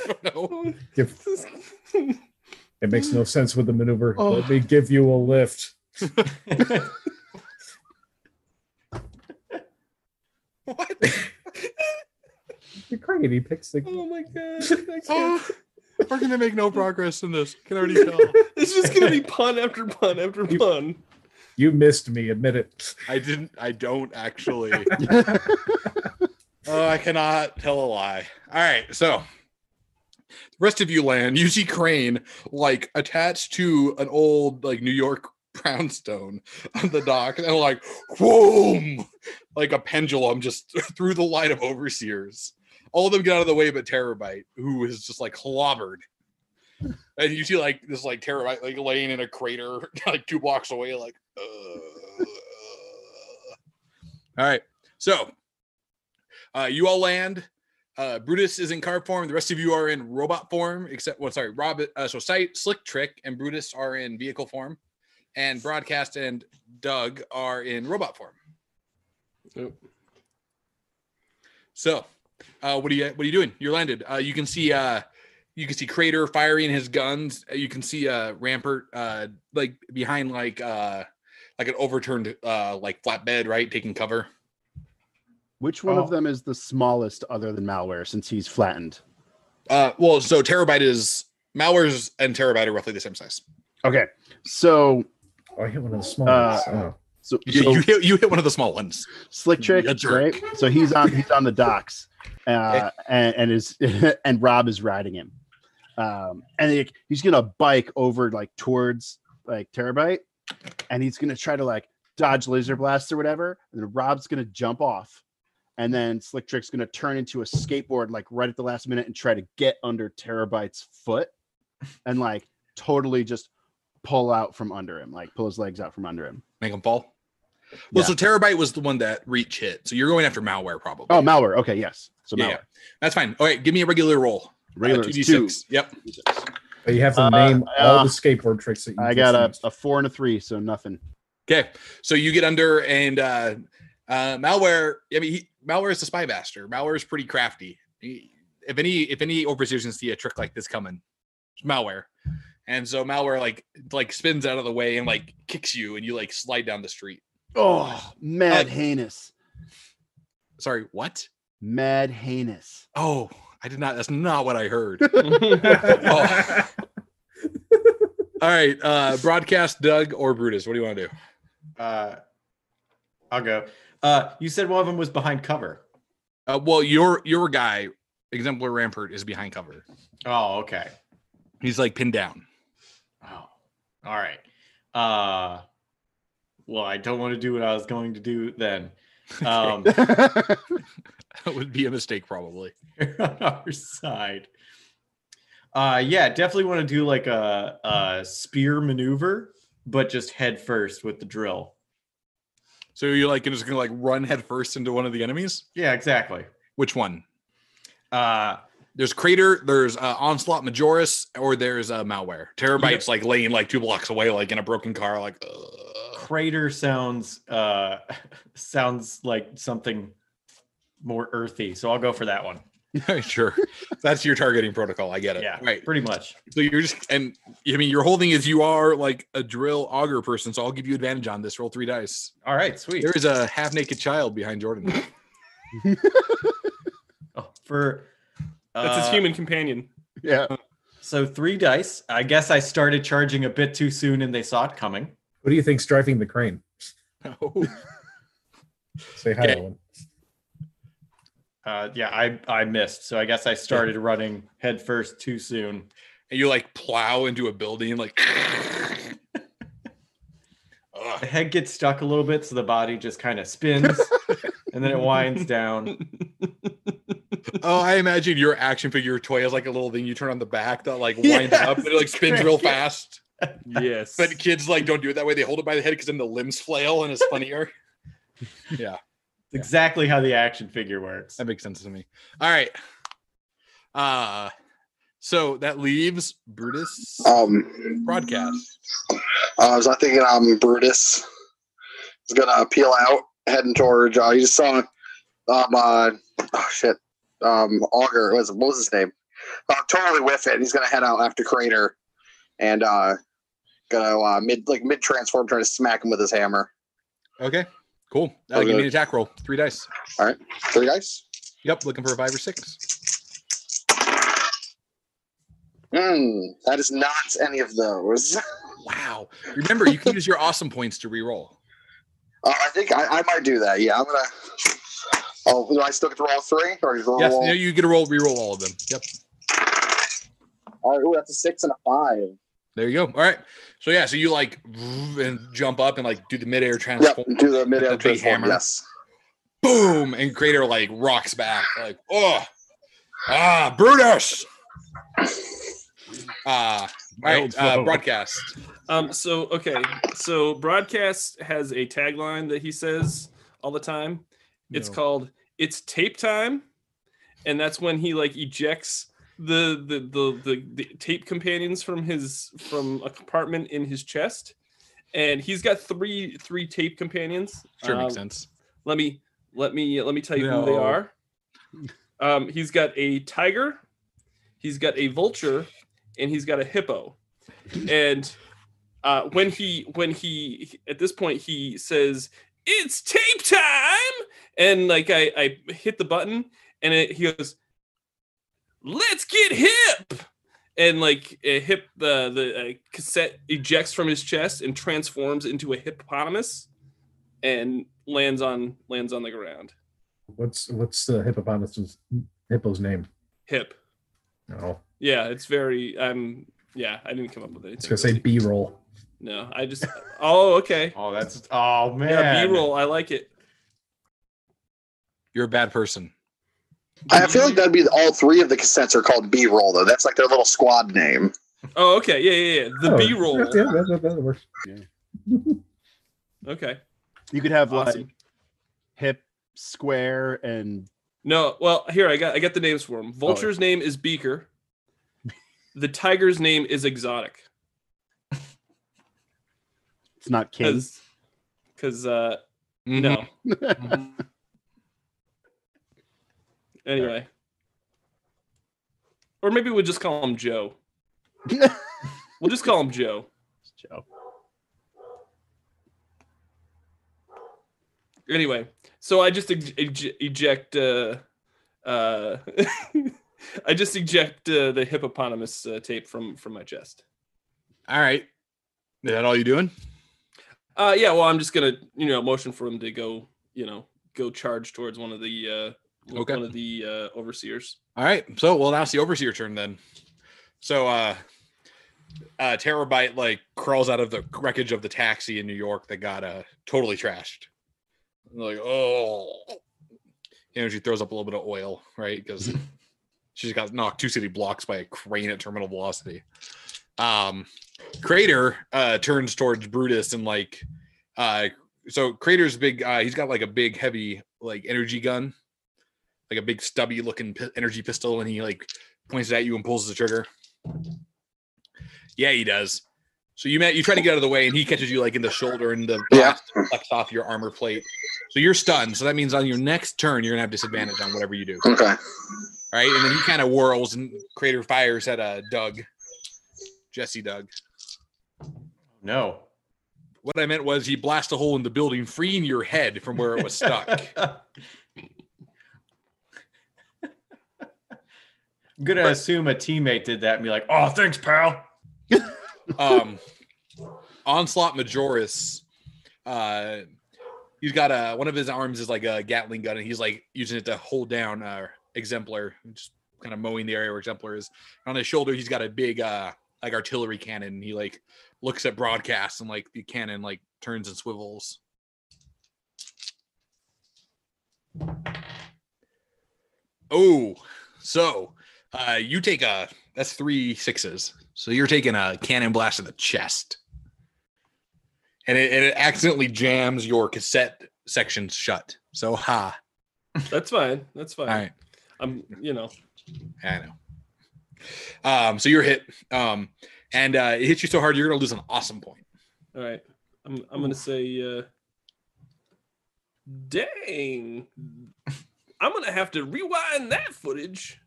don't know. If, it makes no sense with the maneuver. Oh. Let me give you a lift. What? The crane he picks the. Oh my god! We're gonna make no progress in this. I can already tell. It's just gonna be pun after pun after you, pun. You missed me. Admit it. I didn't. I don't actually. Oh, I cannot tell a lie. All right. So the rest of you land. You see crane like attached to an old like New York brownstone on the dock, and like whoom, like a pendulum just through the line of overseers. All of them get out of the way, but Terabyte, who is just like clobbered, and you see like this like Terabyte like laying in a crater like two blocks away, like. Uh. All right, so uh, you all land. Uh, Brutus is in car form. The rest of you are in robot form, except well, sorry, Rob. Uh, so Sight, Slick Trick, and Brutus are in vehicle form, and Broadcast and Doug are in robot form. Oh. So. Uh, what are you? What are you doing? You're landed. Uh, you can see uh, you can see Crater firing his guns. You can see a uh, Rampart uh, like behind like uh, like an overturned uh, like flatbed, right, taking cover. Which one oh. of them is the smallest other than Malware, since he's flattened? Uh, well, so Terabyte is Malware's and Terabyte are roughly the same size. Okay, so oh, I hit one of the small ones. Uh, oh. So, you, so you, hit, you hit one of the small ones. Slick Trick, right? So he's on he's on the docks, uh, and, and is and Rob is riding him, um, and he, he's gonna bike over like towards like Terabyte, and he's gonna try to like dodge laser blasts or whatever. And then Rob's gonna jump off, and then Slick Trick's gonna turn into a skateboard like right at the last minute and try to get under Terabyte's foot, and like totally just pull out from under him, like pull his legs out from under him, make him fall. Well, yeah. So Terabyte was the one that reach hit. So you're going after Malware, probably. Oh, Malware. Okay, yes. So yeah, Malware. Yeah. That's fine. All right, give me a regular roll. Regular uh, two d six. Yep. two d six. You have to uh, name uh, all the skateboard tricks that you I got a, a four and a three, so nothing. Okay, so you get under, and uh, uh, Malware, I mean, he, Malware is the spy master. Malware is pretty crafty. He, if any if any overseers can see a trick like this coming, it's Malware. And so Malware, like, like spins out of the way and, like, kicks you, and you, like, slide down the street. Oh, mad uh, heinous. Sorry, what? Mad heinous. Oh, I did not. That's not what I heard. Oh. All right. Uh, broadcast Doug or Brutus. What do you want to do? Uh, I'll go. Uh, you said one of them was behind cover. Uh, well, your your guy, Exemplar Rampart, is behind cover. Oh, okay. He's, like, pinned down. Oh, all right. Uh Well, I don't want to do what I was going to do then. Um, that would be a mistake, probably. On our side. Uh, yeah, definitely want to do like a, a spear maneuver, but just head first with the drill. So you're like, you're just going to like run head first into one of the enemies? Yeah, exactly. Which one? Uh, there's Crater, there's uh, Onslaught Majoris, or there's uh, Malware. Terabyte's yeah. like laying like two blocks away, like in a broken car, like... Ugh. Crater sounds uh, sounds like something more earthy, so I'll go for that one. Sure, that's your targeting protocol. I get it. Yeah, right, pretty much. So you're just, and I mean, your holding is you are like a drill auger person, so I'll give you advantage on this. Roll three dice. All right, sweet. There is a half naked child behind Jordan. oh, for uh, that's his human companion. Yeah. So three dice. I guess I started charging a bit too soon, and they saw it coming. What do you think's driving the crane? Oh. Say hi, Owen. Uh, yeah, I I missed, so I guess I started yeah. running headfirst too soon. And you like plow into a building, like the head gets stuck a little bit, so the body just kind of spins, and then it winds down. Oh, I imagine your action figure toy is like a little thing you turn on the back that like winds yes, up and it like spins real fast. Yes, but kids like don't do it that way. They hold it by the head because then the limbs flail and it's funnier. Yeah, exactly how the action figure works. That makes sense to me. All right, uh, so that leaves Brutus. Um, broadcast. I was not thinking. Um, Brutus is gonna peel out, heading toward. Uh, you just saw. Um, uh, oh shit. Um, Auger. What was, what was his name? Uh, totally with it. He's gonna head out after Crater. And uh, gonna uh, mid like mid transform, trying to smack him with his hammer. Okay, cool. Uh, give me an attack roll, three dice. All right, three dice. Yep, looking for a five or six. Mm, that is not any of those. Wow. Remember, you can use your awesome points to reroll. Uh, I think I, I might do that. Yeah, I'm gonna. Oh, do I still get to roll three? Or roll yes, roll? No, you get to roll reroll all of them. Yep. All right, ooh, that's a six and a five. There you go. All right. So yeah, so you like and jump up and like do the midair transform. Yep, do the midair transform. Yes. Boom! And Crater like rocks back. Like, oh, ah, Brutus. Ah, uh, all right. Uh, broadcast. Um. So okay. So broadcast has a tagline that he says all the time. It's no. called "It's Tape Time," and that's when he like ejects. The the, the the the tape companions from his from a compartment in his chest, and he's got three three tape companions. Sure, um, makes sense. Let me let me let me tell you no. who they are. Um, he's got a tiger, he's got a vulture and he's got a hippo. And uh, when he when he at this point he says, "It's tape time," and like I, I hit the button and it, he goes, "Let's get hip." And like a hip, the the uh, cassette ejects from his chest and transforms into a hippopotamus, and lands on lands on the ground. What's what's the hippopotamus hippo's name? Hip. Oh. Yeah, it's very. Um. Yeah, I didn't come up with anything. It's gonna say B roll. No, I just. Oh, okay. Oh, that's. Oh man. Yeah, B roll. I like it. You're a bad person. I feel like that'd be all three of the cassettes are called B-roll though. That's like their little squad name. Oh, okay, yeah, yeah, yeah. The oh, B-roll. Yeah, that, that works. Yeah. Okay. You could have awesome. Like hip, square, and no. Well, here I got I got the names for them. Vulture's oh. name is Beaker. The tiger's name is Exotic. It's not King. Because uh, no. Anyway, or maybe we'll just call him Joe. We'll just call him Joe. It's Joe. Anyway, so I just ej- ej- eject. Uh, uh, I just eject uh, the hippopotamus uh, tape from from my chest. All right, is that all you doing? Uh, yeah. Well, I'm just gonna, you know, motion for him to go, you know, go charge towards one of the. Uh, Okay. One of the uh, overseers. All right. So, well, now it's the overseer turn then. So, uh, uh, Terabyte like crawls out of the wreckage of the taxi in New York that got uh, totally trashed. And like, oh, you know, she throws up a little bit of oil, right? Because she's got knocked two city blocks by a crane at terminal velocity. Um, Crater uh, turns towards Brutus and like, uh, so Crater's big. Uh, he's got like a big, heavy, like energy gun. Like a big stubby looking p- energy pistol, and he like points it at you and pulls the trigger. Yeah, he does. So you you try to get out of the way, and he catches you like in the shoulder, and the blast yeah. flecks off your armor plate. So you're stunned. So that means on your next turn, you're gonna have disadvantage on whatever you do. Okay. All right, and then he kind of whirls and Crater fires at uh, Doug, Jesse, Doug. No. What I meant was he blasts a hole in the building, freeing your head from where it was stuck. I'm going to assume a teammate did that and be like, oh, thanks, pal. um, Onslaught Majoris, uh, he's got a, one of his arms is like a Gatling gun, and he's like using it to hold down uh, Exemplar, just kind of mowing the area where Exemplar is. And on his shoulder, he's got a big uh, like artillery cannon. And he like looks at broadcasts and like the cannon like turns and swivels. Oh, so... Uh, you take a, that's three sixes. So you're taking a cannon blast to the chest. And it, and it accidentally jams your cassette section shut. So, ha. That's fine. That's fine. All right. I'm, you know. I know. Um, so you're hit. Um, and uh, it hits you so hard, you're going to lose an awesome point. All right. I'm, I'm going to say, uh, dang. I'm going to have to rewind that footage.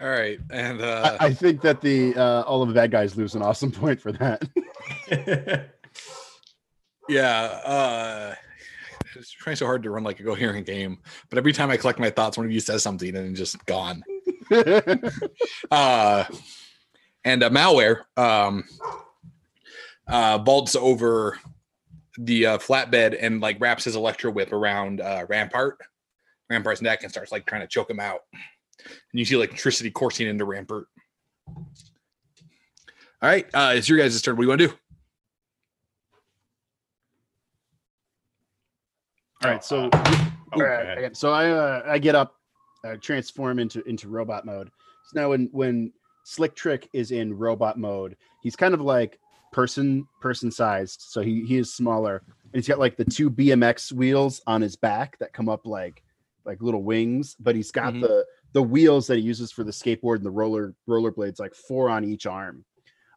All right, and uh, I, I think that the uh, all of the bad guys lose an awesome point for that. Yeah, uh, it's trying so hard to run like a coherent game, but every time I collect my thoughts, one of you says something and it's just gone. uh, and uh, malware um, uh, vaults over the uh, flatbed and like wraps his electro whip around uh, Rampart, Rampart's neck, and starts like trying to choke him out. And you see electricity coursing into Rampart. All right, uh, it's your guys' turn. What do you want to do? All right, so all right, so I uh, I get up, I transform into into robot mode. So now when when Slick Trick is in robot mode, he's kind of like person person sized. So he he is smaller, and he's got like the two B M X wheels on his back that come up like like little wings, but he's got mm-hmm. the the wheels that he uses for the skateboard and the roller rollerblades, like four on each arm.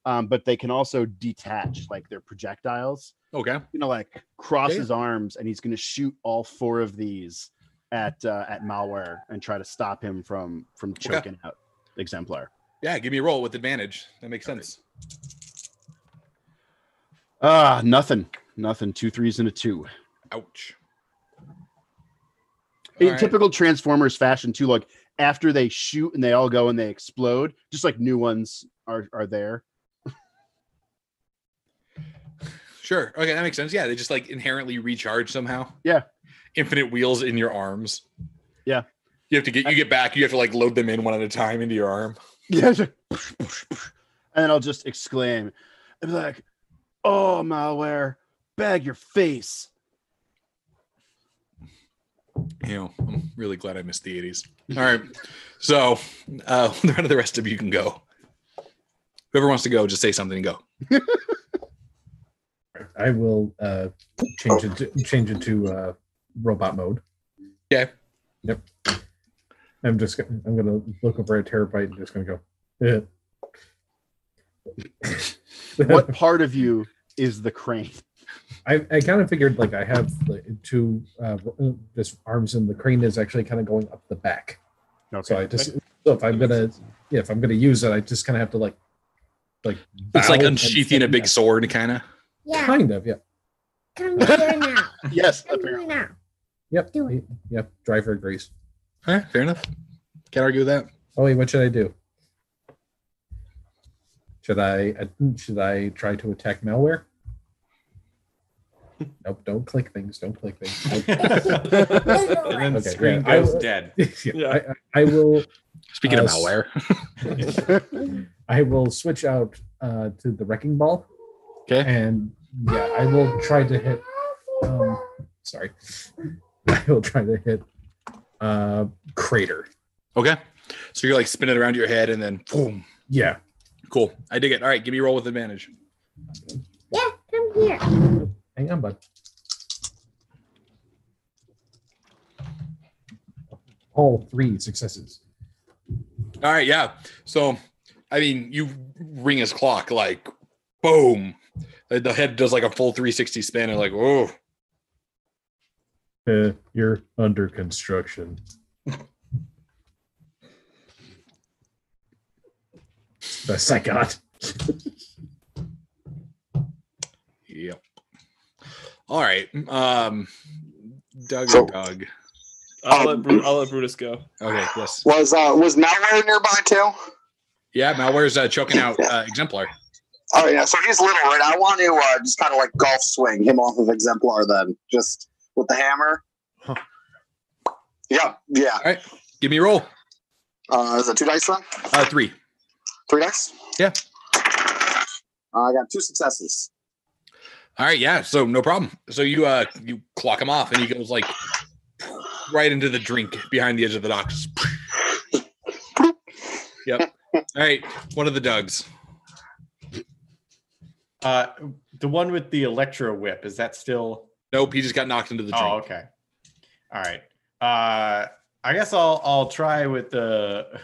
um, but they can also detach like their projectiles. Okay. You know, like cross okay. his arms, and he's going to shoot all four of these at uh, at Malware and try to stop him from from choking okay. out Exemplar. Yeah, give me a roll with advantage. That makes okay. sense. Ah, uh, nothing, nothing. Two threes and a two. Ouch. In right. typical Transformers fashion, too, like after they shoot and they all go and they explode, just like new ones are are there. Sure. Okay, that makes sense. Yeah, they just like inherently recharge somehow. Yeah. Infinite wheels in your arms. Yeah. You have to get you get back. You have to like load them in one at a time into your arm. Yeah. Like, push, push, push. And then I'll just exclaim, I'll be like, "Oh, Malware, bag your face." You know, I'm really glad I missed the eighties. All right. So uh, the rest of you can go. Whoever wants to go, just say something and go. I will uh, change it to, change it to uh, robot mode. Yeah. Yep. I'm just gonna, I'm gonna look over at Terabyte and just gonna go. Yeah. What part of you is the crane? I, I kind of figured like I have like, two uh, this arms, and the crane is actually kind of going up the back. Okay. So I just so if I'm gonna yeah if I'm gonna use it, I just kind of have to like like it's like unsheathing a big up. sword, kind of. Yeah. Kind of, yeah. Come here now. Yes. Come here now. Yep. Do it. Yep. Driver agrees. All right. Fair enough. Can't argue with that. Oh wait, what should I do? Should I should I try to attack Malware? Nope. Don't click things. Don't click things. and then the okay, screen yeah, goes I will, dead. Yeah. I, I will. Speaking uh, of Malware, I will switch out uh, to the wrecking ball. Okay. And yeah, I will try to hit. Um, sorry, I will try to hit uh, Crater. Okay. So you're like spinning around your head, and then boom. Yeah. Cool. I dig it. All right, give me a roll with advantage. Yeah, come here. Hang on, bud. All three successes. All right. Yeah. So, I mean, you ring his clock like, boom. The head does like a full three sixty spin and like, oh. Uh, you're under construction. Best I got. Yep. All right. Um, Doug so, or Doug? I'll, um, let Bru- I'll let Brutus go. Okay, yes. Was uh, was Malware nearby too? Yeah, Malware's uh, choking out uh, Exemplar. Oh, yeah, so he's little, right? I want to uh, just kind of like golf swing him off of Exemplar then, just with the hammer. Huh. Yeah, yeah. All right, give me a roll. Uh, is it two dice then? Uh, three. Three dice? Yeah. Uh, I got two successes. All right, yeah, so no problem. So you uh, you clock him off, and he goes like right into the drink behind the edge of the docks. Yep. All right, one of the Dougs. Uh, the one with the electro whip, is that still? Nope, he just got knocked into the drink. Oh, okay. All right. Uh, I guess I'll I'll try with the uh,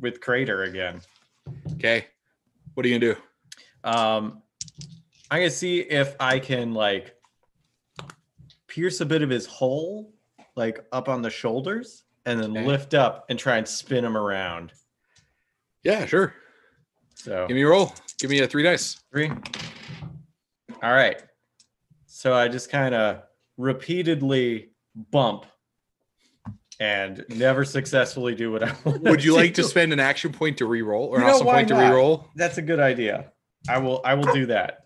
with Crater again. Okay. What are you gonna do? Um, I'm gonna see if I can like pierce a bit of his hole, like up on the shoulders, and then okay. lift up and try and spin him around. Yeah, sure. So give me a roll. Give me a three dice. Three. All right. So I just kind of repeatedly bump and never successfully do what I want. Would you to like do. to spend an action point to reroll or you an awesome point not? to reroll? That's a good idea. I will I will do that.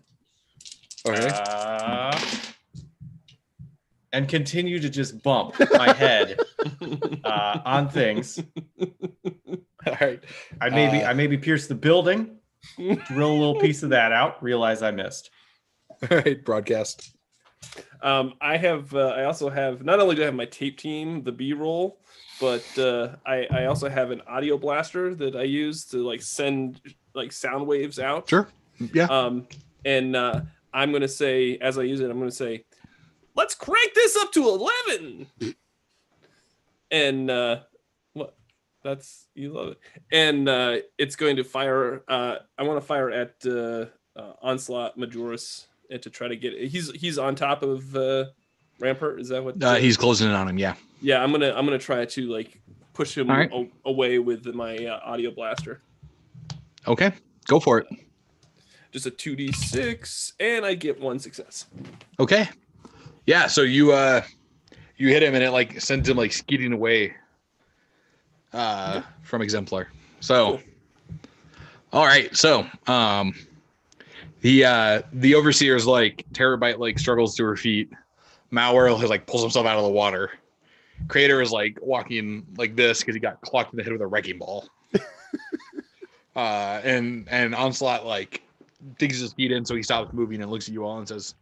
Okay. Uh, and continue to just bump my head uh, on things. All right. I maybe uh, I maybe pierce the building. Drill a little piece of that out. Realize I missed. All right, broadcast. Um, I have. Uh, I also have. Not only do I have my tape team, the B-roll, but uh, I, I also have an audio blaster that I use to like send like sound waves out. Sure. Yeah. Um, and uh, I'm gonna say, as I use it, I'm gonna say, "Let's crank this up to eleven." And uh, what? That's, you love it. And uh, it's going to fire. Uh, I want to fire at uh, uh, Onslaught Majoris and to try to get it. He's he's on top of uh, Rampart. Is that what? Uh, he's closing in on him. Yeah. Yeah. I'm gonna I'm gonna try to like push him right. a- away with my uh, audio blaster. Okay, go for it. Just a two d six, and I get one success. Okay. Yeah, so you uh, you hit him, and it like sends him like skidding away uh, yeah. from Exemplar. So, cool. All right. So um, the uh, the Overseer's like Terabyte like struggles to her feet. Malware has like pulls himself out of the water. Crater is like walking like this because he got clocked in the head with a wrecking ball. Uh, and and Onslaught like digs his feet in, so he stops moving and looks at you all and says,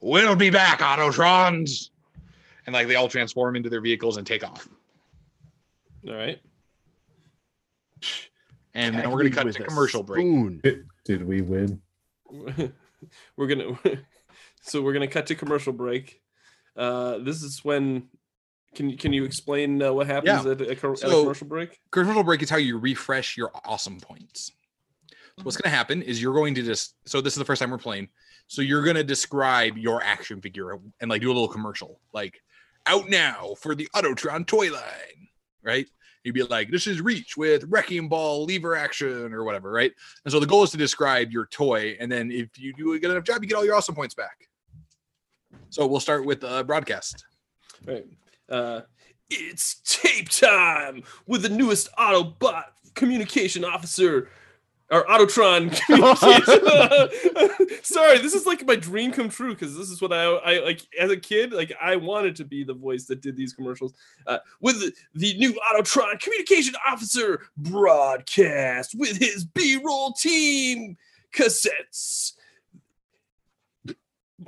"We'll be back, Autotrons!" And like they all transform into their vehicles and take off. All right. And then we're gonna cut to commercial spoon. break. Did we win? we're gonna. So we're gonna cut to commercial break. Uh, this is when. Can you can you explain uh, what happens yeah. at, a, at a so, commercial break? Commercial break is how you refresh your awesome points. So what's going to happen is you're going to just. So this is the first time we're playing. So you're going to describe your action figure and like do a little commercial, like out now for the Autotron toy line, right? You'd be like, this is Reach with wrecking ball lever action or whatever, right? And so the goal is to describe your toy, and then if you do a good enough job, you get all your awesome points back. So we'll start with uh, broadcast. All right. Uh, it's tape time with the newest Autobot communication officer, or Autotron communication. Sorry, this is like my dream come true because this is what I, I like as a kid. Like I wanted to be the voice that did these commercials. Uh, with the, the new Autotron communication officer broadcast with his B-roll team cassettes.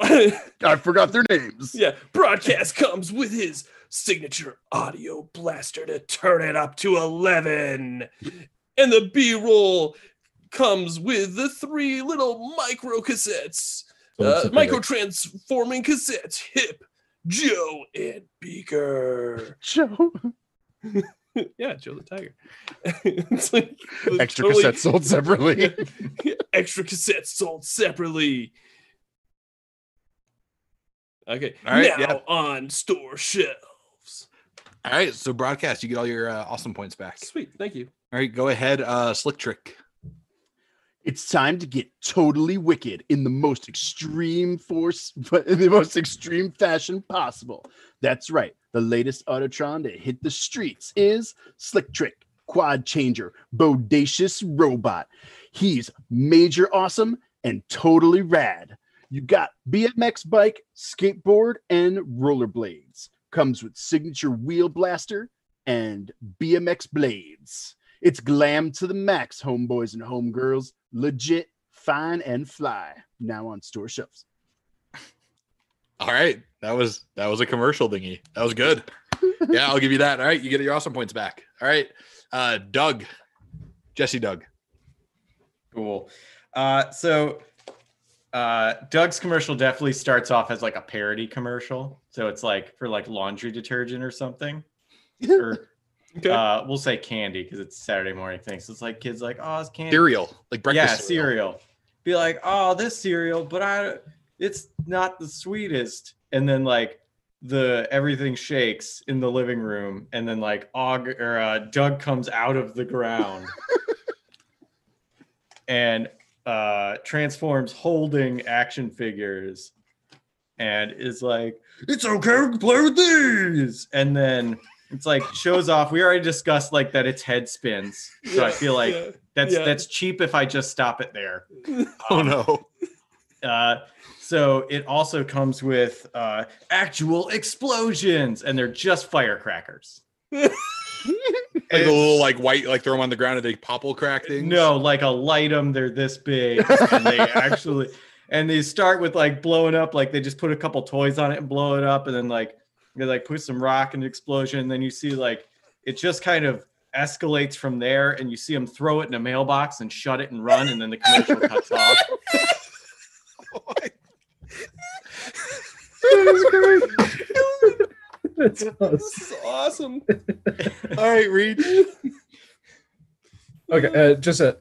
I forgot their names. Yeah, broadcast comes with his signature audio blaster to turn it up to eleven. And the B-roll comes with the three little micro cassettes. Uh, micro transforming cassettes. Hip, Joe, and Beaker. Joe. Yeah, Joe the Tiger. It's like, it's extra totally, cassettes sold separately. Extra cassettes sold separately. Okay. All right. Now yeah. on store shelves. All right. So broadcast, you get all your uh, awesome points back. Sweet. Thank you. All right. Go ahead. Uh, slick trick. It's time to get totally wicked in the most extreme force, but in the most extreme fashion possible. That's right. The latest Autotron to hit the streets is Slick Trick, Quad Changer, Bodacious Robot. He's major awesome and totally rad. You got B M X bike, skateboard, and rollerblades. Comes with signature wheel blaster and B M X blades. It's glam to the max, homeboys and homegirls. Legit, fine, and fly. Now on store shelves. All right. That was that was a commercial thingy. That was good. Yeah, I'll give you that. All right. You get your awesome points back. All right. Uh, Doug. Jesse Doug. Cool. Uh, so... Uh, Doug's commercial definitely starts off as like a parody commercial. So it's like for like laundry detergent or something. Or okay. uh, we'll say candy because it's Saturday morning thing. So it's like kids like, oh, it's candy. Cereal. Like breakfast yeah, cereal. cereal. Be like, oh, this cereal, but I it's not the sweetest. And then like the everything shakes in the living room. And then like Og or uh, Doug comes out of the ground. and Uh, transforms holding action figures and is like, it's okay, we can play with these. And then it's like shows off. We already discussed like that its head spins. So yeah, I feel like yeah, that's yeah. that's cheap if I just stop it there. Oh um, no. Uh, so it also comes with uh, actual explosions and they're just firecrackers. Like it's, a little like white, like throw them on the ground and they popple crack things. No, like a light them. They're this big, and they actually, and they start with like blowing up. Like they just put a couple toys on it and blow it up, and then like they like put some rock in the explosion. And then you see like it just kind of escalates from there, and you see them throw it in a mailbox and shut it and run, and then the commercial cuts off. Oh my. That is great. That's awesome. This is awesome. All right, Reed. Okay, uh, just a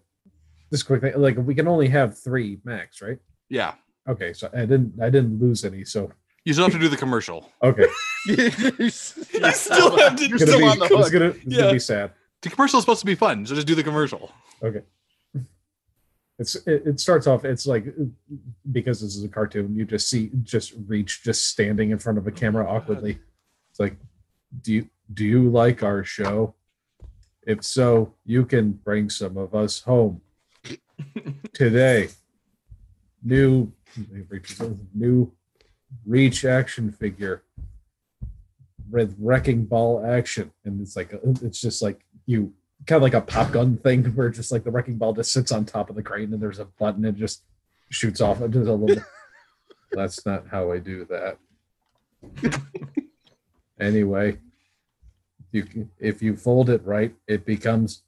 this quick thing. Like, we can only have three max, right? Yeah. Okay, so I didn't I didn't lose any. So you still have to do the commercial. Okay. You still have to. You're still be, on the hook. It's gonna, it's yeah. gonna be sad. The commercial is supposed to be fun, so just do the commercial. Okay. It's it, it starts off. It's like, because this is a cartoon, you just see just Reach just standing in front of a camera oh, awkwardly. God. It's like, do you do you like our show? If so, you can bring some of us home today. New new Reach action figure with wrecking ball action, and it's like it's just like you. Kind of like a pop gun thing where just like the wrecking ball just sits on top of the crane and there's a button and it just shoots off. It does a little. That's not how I do that. Anyway, you can, if you fold it right, it becomes,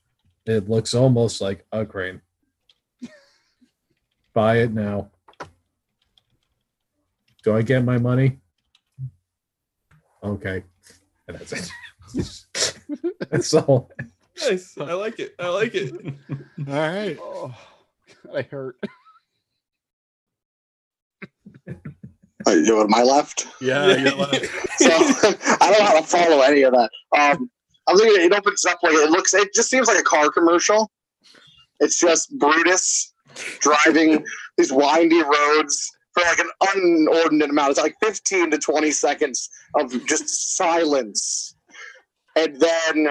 it looks almost like a crane. Buy it now. Do I get my money? Okay. And that's it. That's all. Nice. I like it. I like it. All right. Oh, God, I hurt. You know, my left? Yeah, your left. So I don't know how to follow any of that. Um, I'm thinking it opens up like it looks. It just seems like a car commercial. It's just Brutus driving these windy roads for like an unordinate amount. It's like fifteen to twenty seconds of just silence, and then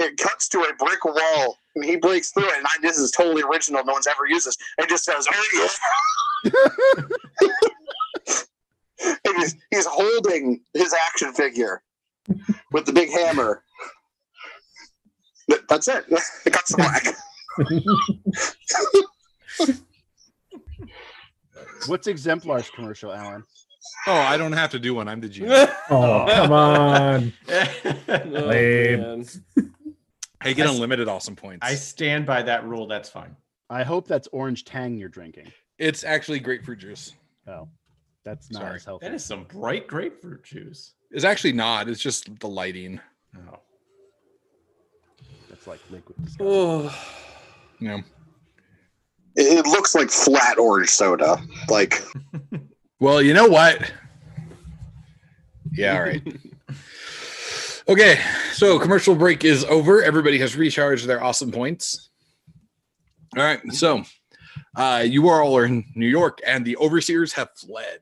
it cuts to a brick wall, and he breaks through it. And I, this is totally original; no one's ever used this. It just says, "Oh yeah!" And he's, he's holding his action figure with the big hammer. That's it. It cuts the black. What's Exemplar's commercial, Alan? Oh, I don't have to do one. I'm the G M. Oh, come on. No, lame. Hey, get I unlimited awesome points. I stand by that rule. That's fine. I hope that's orange Tang you're drinking. It's actually grapefruit juice. Oh, that's not Sorry. as healthy. That is some bright grapefruit juice. It's actually not. It's just the lighting. Oh. That's like liquid. Oh. Yeah. It looks like flat orange soda. Like... Well, you know what? Yeah, all right. Okay, so commercial break is over. Everybody has recharged their awesome points. All right, so uh, you all are in New York, and the Overseers have fled.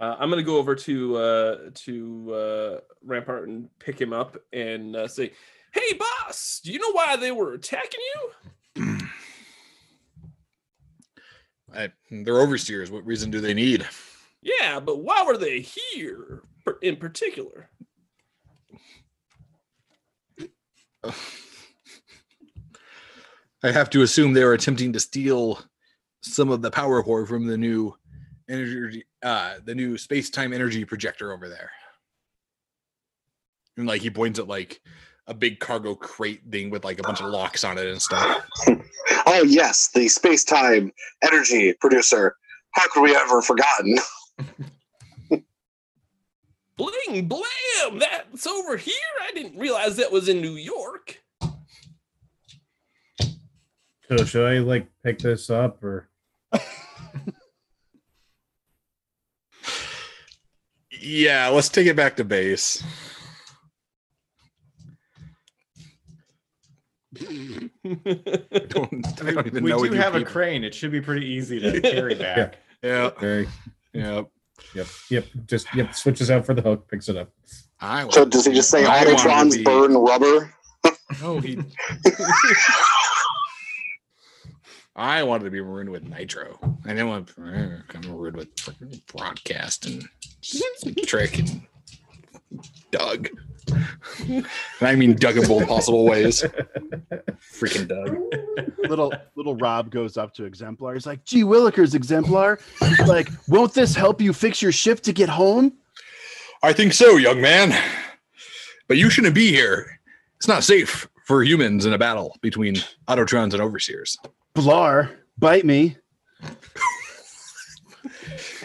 Uh, I'm going to go over to uh, to uh, Rampart and pick him up and uh, say, "Hey, boss, do you know why they were attacking you?" I, they're overseers. What reason do they need? Yeah, but why were they here in particular? Uh, I have to assume they are attempting to steal some of the power core from the new energy, uh, the new space-time energy projector over there. And like he points at like a big cargo crate thing with like a bunch of locks on it and stuff. Oh yes, the space-time energy producer. How could we ever have forgotten? Bling blam! That's over here. I didn't realize that was in New York. So should I like pick this up or? Yeah, let's take it back to base. I don't, I don't even we know do have people. A crane. It should be pretty easy to carry back. Yeah. Yeah. Yep. Yep. Yep. Just yep. Switches out for the hook. Picks it up. I so does he just say Autotrons be... burn rubber? No, he. I wanted to be marooned with nitro. I didn't want to be marooned with broadcast and trick and Doug. And I mean Doug in both possible ways. Freaking Doug. Little little Rob goes up to Exemplar. He's like, "Gee Willikers, Exemplar." He's like, "Won't this help you fix your shift to get home?" "I think so, young man. But you shouldn't be here. It's not safe for humans in a battle between Autotrons and Overseers." "Blar, bite me."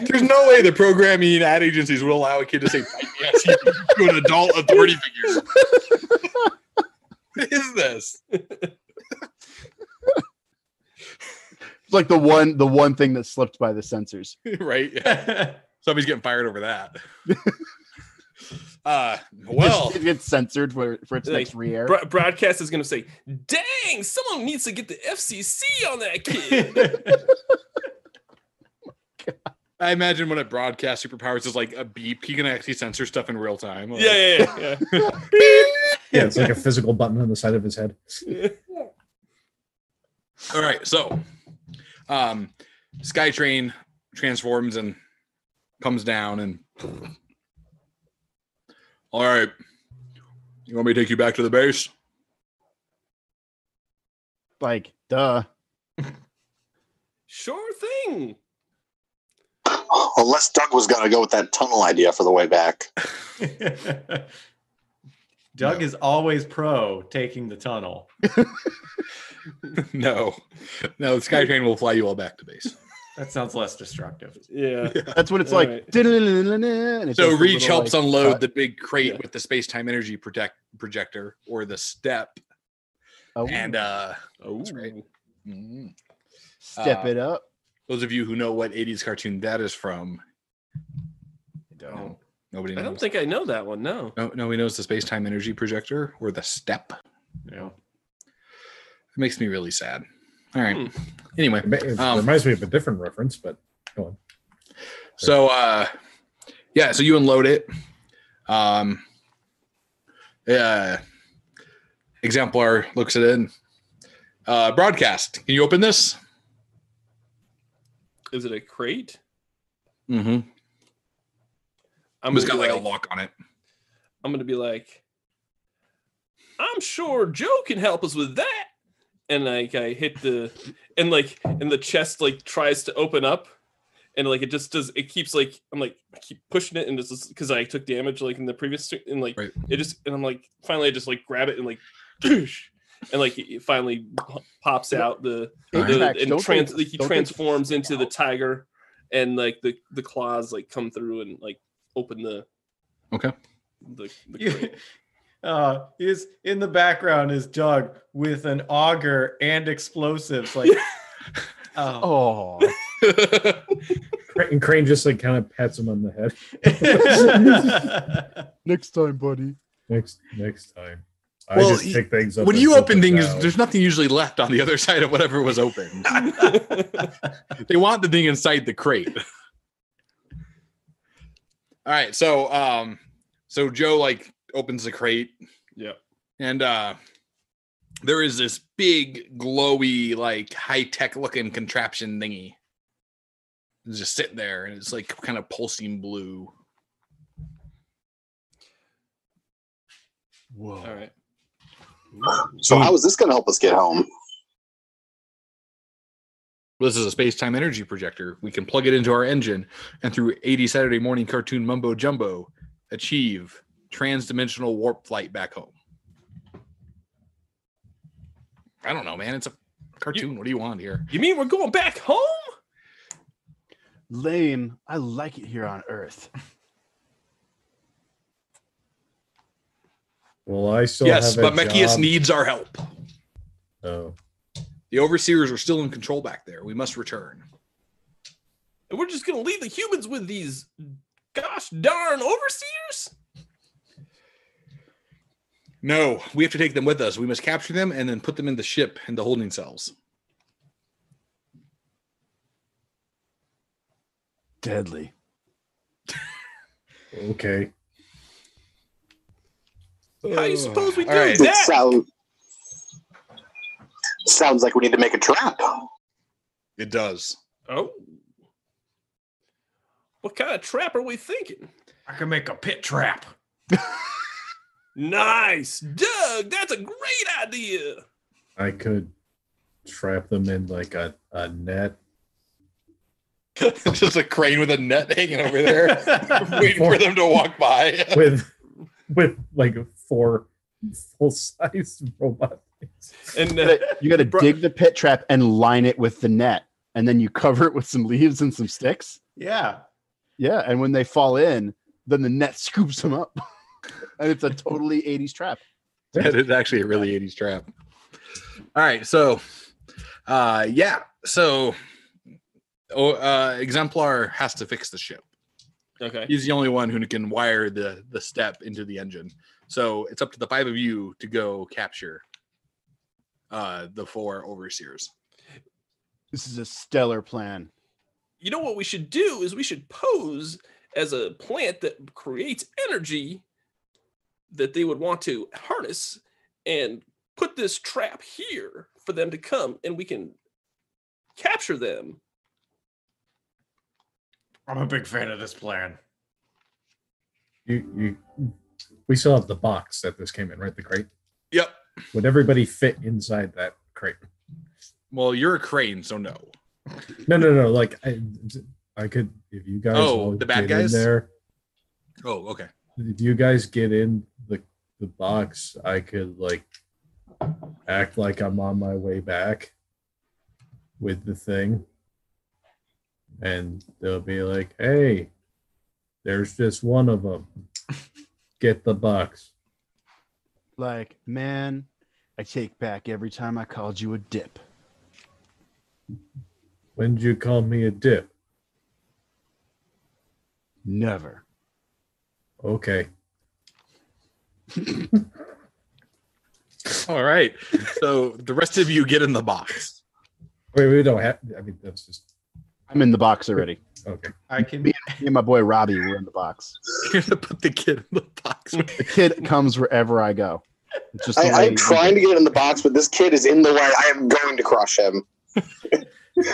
There's no way the programming ad agencies will allow a kid to say yes to an adult authority figure. What is this? It's like the one the one thing that slipped by the censors. Right. Yeah. Somebody's getting fired over that. Uh, well, it gets censored for, for its like, next re-air. Bro- broadcast is going to say, dang, someone needs to get the F C C on that kid. Oh, I imagine when it broadcasts superpowers is like a beep. He can actually censor stuff in real time. Like, yeah, yeah, yeah. Yeah. Yeah, it's like a physical button on the side of his head. All right, so um, SkyTrain transforms and comes down and... All right. You want me to take you back to the base? Like, duh. Sure thing. Unless Doug was going to go with that tunnel idea for the way back. Doug no. is always pro taking the tunnel. No. No, the SkyTrain will fly you all back to base. That sounds less destructive. Yeah. yeah. That's what it's all like. Right. It so Reach helps like, unload uh, the big crate yeah. with the space-time energy project- projector or the step. Oh. And uh, oh. That's right. Mm-hmm. Step uh, it up. Those of you who know what eighties cartoon that is from. I don't. No, nobody knows. I don't think I know that one, no. No, nobody knows the space-time energy projector or the step. Yeah. It makes me really sad. All right. Hmm. Anyway, it reminds um, me of a different reference, but go on. So, uh, yeah, so you unload it. Um, uh, Exemplar looks at it. And, uh, broadcast. Can you open this? Is it a crate? Mm-hmm. I'm it's got like, like a lock on it. I'm going to be like, I'm sure Joe can help us with that. And like I hit the, and like, and the chest like tries to open up, and like it just does. It keeps like I'm like I keep pushing it, and this is because I took damage like in the previous, and like right. it just, and I'm like finally I just like grab it and like, and like it finally pops out the, the and trans like, he transforms into the tiger, and like the the claws like come through and like open the, okay, the. the crate. Uh, is in the background is Doug with an auger and explosives. Like, oh, and Crane just like kind of pats him on the head. Next time, buddy. Next, next time. I well, just pick things up. When you open things, out. There's nothing usually left on the other side of whatever was open. They want the thing inside the crate. All right, so um, so Joe like. Opens the crate. Yeah. And uh there is this big glowy like high-tech looking contraption thingy. It's just sitting there and it's like kind of pulsing blue. Whoa. All right. So how is this going to help us get home? Well, this is a space-time energy projector. We can plug it into our engine and through eighty Saturday morning cartoon mumbo jumbo achieve trans-dimensional warp flight back home. I don't know, man. It's a cartoon. You, what do you want here? You mean we're going back home? Lame. I like it here on Earth. Well, I still yes, have Yes, but Mechius needs our help. Oh. The Overseers are still in control back there. We must return. And we're just going to leave the humans with these gosh darn Overseers? No, we have to take them with us. We must capture them and then put them in the ship in the holding cells. Deadly. Okay. How do you suppose we do right. that? Sound, sounds like we need to make a trap. It does. Oh. What kind of trap are we thinking? I can make a pit trap. Nice, Doug. That's a great idea. I could trap them in like a, a net. Just a crane with a net hanging over there, waiting for them to walk by. with, with like four full-sized robot things. And uh, you got to bro- dig the pit trap and line it with the net, and then you cover it with some leaves and some sticks. Yeah, Yeah, and when they fall in, then the net scoops them up. And it's a totally eighties trap. That is actually a really eighties trap. All right, so uh yeah, so oh, uh Exemplar has to fix the ship. Okay. He's the only one who can wire the the step into the engine. So it's up to the five of you to go capture uh the four overseers. This is a stellar plan. You know what we should do is we should pose as a plant that creates energy that they would want to harness and put this trap here for them to come, and we can capture them. I'm a big fan of this plan. You, you, we still have the box that this came in, right? The crate? Yep. Would everybody fit inside that crate? Well, you're a crane, so no. No, no, no. Like, I, I could, if you guys. Oh, the bad guys? There, oh, okay. If you guys get in the, the box, I could, like, act like I'm on my way back with the thing. And they'll be like, hey, there's just one of them. Get the box. Like, man, I take back every time I called you a dip. When did you call me a dip? Never. Okay. All right. So the rest of you get in the box. Wait, we don't have. I mean, that's just. I'm in the box already. Okay. I can be. Me and my boy Robbie were in the box. You're gonna put the kid in the box. The kid comes wherever I go. It's just I, I'm trying to get in the box, but this kid is in the way. I am going to crush him.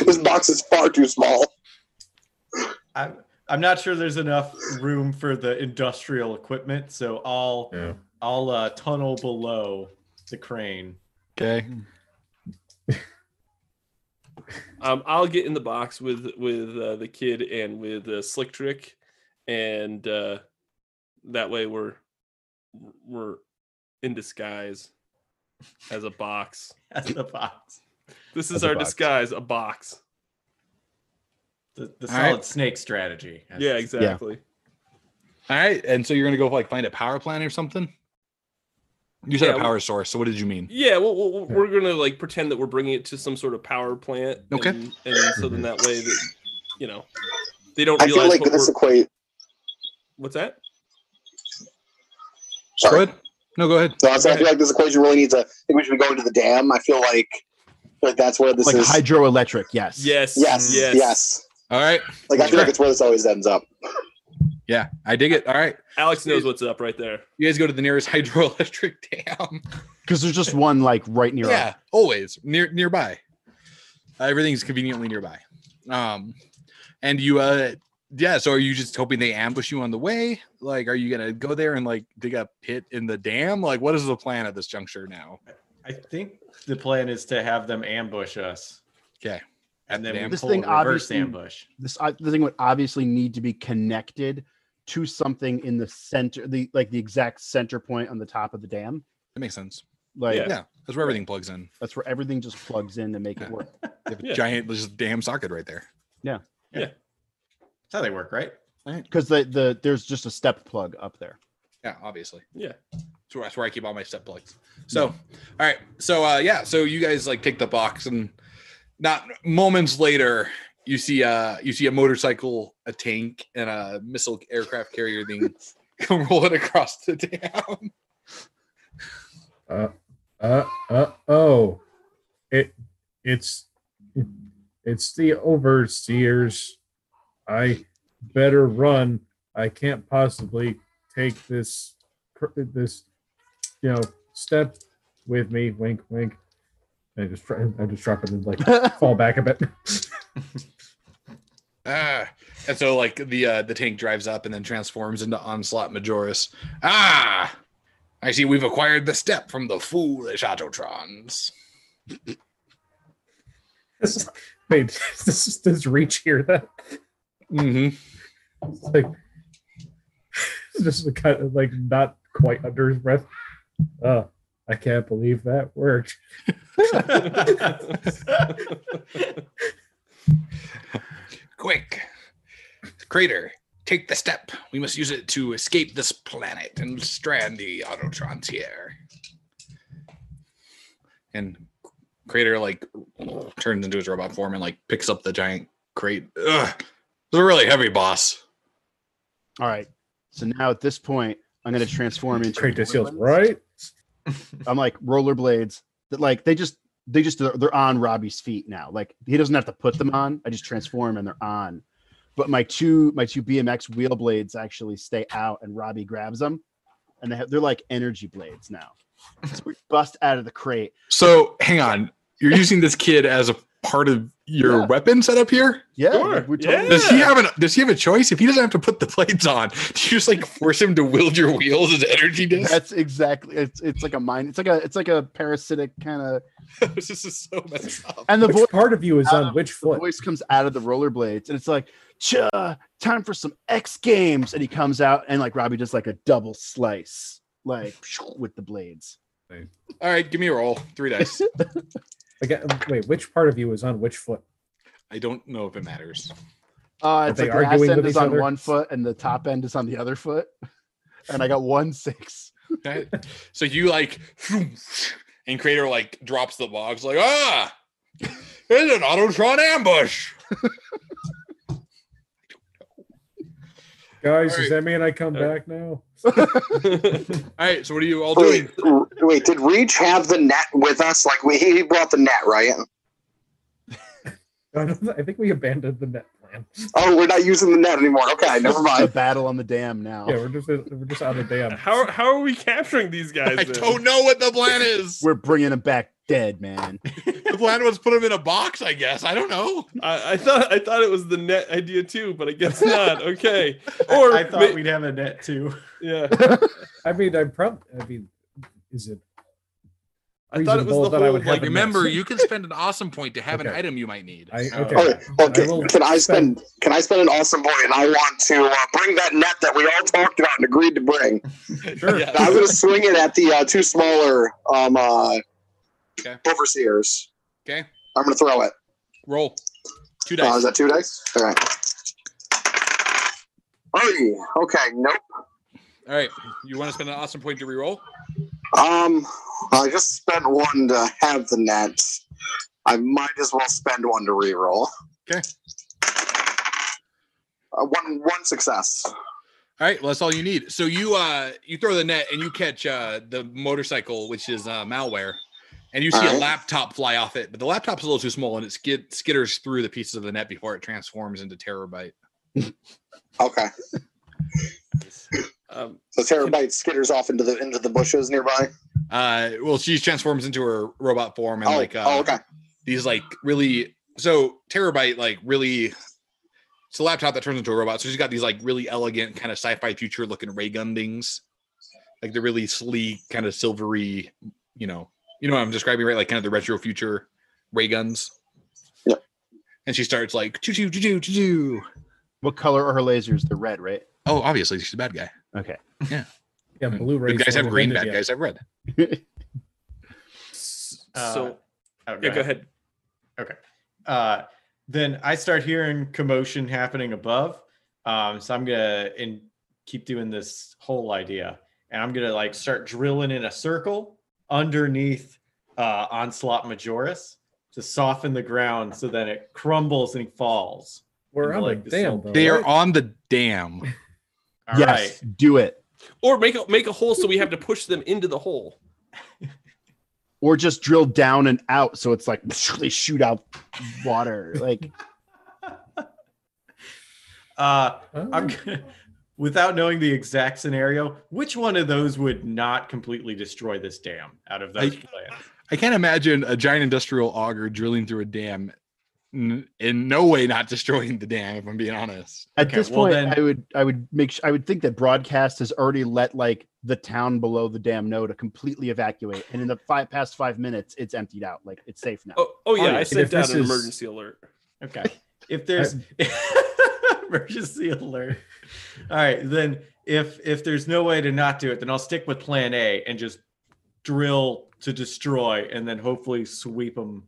This box is far too small. I'm. I'm not sure there's enough room for the industrial equipment, so I'll yeah. I'll uh, tunnel below the crane. Okay. um, I'll get in the box with with uh, the kid and with uh, Slick Trick, and uh, that way we're we're in disguise as a box. As a box. This is as our disguise, a box. The, the solid right. snake strategy. Yeah, exactly. Yeah. All right. And so you're going to go like find a power plant or something? You said yeah, a power source. So what did you mean? Yeah, well, well we're going to like pretend that we're bringing it to some sort of power plant. Okay. And, and so then that way, that, you know, they don't realize. I feel like what this equate. What's that? Sorry. Go ahead. No, go ahead. So I feel like this equation really needs a. I think we should be going to the dam. I feel like, like that's where this like is. Like hydroelectric. Yes. Yes. Yes. Yes. Yes. All right. Like, I feel like it's where this always ends up. Yeah, I dig it. All right. Alex knows what's up right there. You guys go to the nearest hydroelectric dam. Because there's just one, like, right near. Yeah, up. Always. Near, nearby. Uh, everything's conveniently nearby. Um, and you, uh, yeah, so are you just hoping they ambush you on the way? Like, are you going to go there and, like, dig a pit in the dam? Like, what is the plan at this juncture now? I think the plan is to have them ambush us. Okay. And then this thing obviously ambush. This uh, the thing would obviously need to be connected to something in the center, the like the exact center point on the top of the dam. That makes sense. Like yeah, yeah. That's where everything plugs in. That's where everything just plugs in to make yeah. it work. They have a yeah. giant just dam socket right there. Yeah, yeah. yeah. That's how they work, right? Because right. the the there's just a step plug up there. Yeah, obviously. Yeah. That's where, that's where I keep all my step plugs. So, yeah. all right. So uh, yeah. So you guys like take the box and. Not moments later, you see a you see a motorcycle, a tank, and a missile aircraft carrier thing come rolling across the town. Uh, uh, uh, oh, it it's it, it's the overseers. I better run. I can't possibly take this this you know step with me. Wink, wink. I just I just drop it and like fall back a bit. ah, and so like the uh, the tank drives up and then transforms into Onslaught Majoris. Ah, I see we've acquired the step from the foolish Autotrons. This is, wait, this is this reach here that. Mm-hmm. It's like just kind of like not quite under his breath. Uh I can't believe that worked. Quick, Crater, Take the step. We must use it to escape this planet and strand the Autotrons here. And Crater like turns into his robot form and like picks up the giant crate. Ugh, it's a really heavy boss. All right. So now at this point, I'm going to transform into Crater Seals, right? I'm like rollerblades that like they just they just they're on Robbie's feet now. Like he doesn't have to put them on. I just transform and they're on. But my two my two B M X wheel blades actually stay out, and Robbie grabs them, and they have, they're like energy blades now. So we bust out of the crate. So hang on, you're using this kid as a part of your yeah. weapon setup here? Yeah. Sure. Like yeah. Does he have an Does he have a choice? If he doesn't have to put the blades on, do you just like force him to wield your wheels as energy discs? That's exactly. It's it's like a mind. It's like a it's like a parasitic kind of. This is so messed up. And the voice part of you is on of, which foot? The voice comes out of the rollerblades, and it's like, "Cha, time for some X games," and he comes out, and like Robbie does like a double slice, like with the blades. All right, give me a roll. Three dice. Again, wait, which part of you is on which foot? I don't know if it matters. Uh, it's like the last end is on one foot and the top end is on the other foot. And I got one six. That, so you like, and Crater like drops the box like, ah, it's an Autotron ambush. Guys, all does right. that mean I come all back right. now? All right, so what are you all doing? Wait, wait, did Reach have the net with us? Like, we, he brought the net, right? I think we abandoned the net plan. Oh, we're not using the net anymore. Okay, never mind. It's a battle on the dam now. Yeah, we're just we're just on the dam. How how are we capturing these guys? I then? don't know what the plan is. We're bringing them back dead, man. The plan was put them in a box, I guess. I don't know. I, I thought I thought it was the net idea too, but I guess not. Okay. Or I, I thought but, we'd have a net too. Yeah. I mean, I probably. I mean, is it? I thought it was the whole, like, remember, you can spend an awesome point to have okay. an item you might need. I, okay. Okay. okay. I can I spend, spend Can I spend an awesome point? And I want to uh, bring that net that we all talked about and agreed to bring. Sure. Yeah. I'm going to swing it at the uh, two smaller um, uh, okay. overseers. Okay. I'm going to throw it. Roll. Two dice. Uh, is that two dice? All right. Oh, okay. Nope. All right. You want to spend an awesome point to reroll? Um, I just spent one to have the net. I might as well spend one to reroll. Okay. Uh, one one success. All right, well, that's all you need. So you uh you throw the net and you catch uh the motorcycle, which is uh, malware, and you see right. a laptop fly off it, but the laptop's a little too small and it skid skitters through the pieces of the net before it transforms into Terabyte. Okay. Um, so Terabyte skitters off into the into the bushes nearby. Uh, well, she transforms into her robot form and oh, like uh, oh, okay. these like really so Terabyte like really it's a laptop that turns into a robot. So she's got these like really elegant kind of sci-fi future looking ray gun things, like the really sleek kind of silvery, you know, you know what I'm describing, right? Like kind of the retro future ray guns. Yeah. And she starts like choo choo choo choo choo choo. What color are her lasers? They're red, right? Oh, obviously she's a bad guy. Okay. Yeah. Yeah. Blue rays. Good guys have green. Bad guys have red. So, uh, yeah. Go ahead. Okay. Uh, then I start hearing commotion happening above. Um, so I'm gonna and keep doing this whole idea, and I'm gonna like start drilling in a circle underneath uh, Onslaught Majoris to soften the ground, so then it crumbles and falls. We're on like the dam. Though, they right? are on the dam. All yes, right. do it. Or make a, make a hole so we have to push them into the hole. Or just drill down and out so it's like they shoot out water. Like, uh, oh. I'm gonna, without knowing the exact scenario, which one of those would not completely destroy this dam out of those I, plans? I can't imagine a giant industrial auger drilling through a dam in no way not destroying the dam, if I'm being honest. At okay, this well point, then, I would I would make sure, I would think that Broadcast has already let like the town below the dam know to completely evacuate, and in the five past five minutes, it's emptied out. Like it's safe now. Oh, oh yeah, oh, yeah. I sent out an is... emergency alert. Okay, if there's emergency alert. All right, then if if there's no way to not do it, then I'll stick with Plan A and just drill to destroy, and then hopefully sweep them.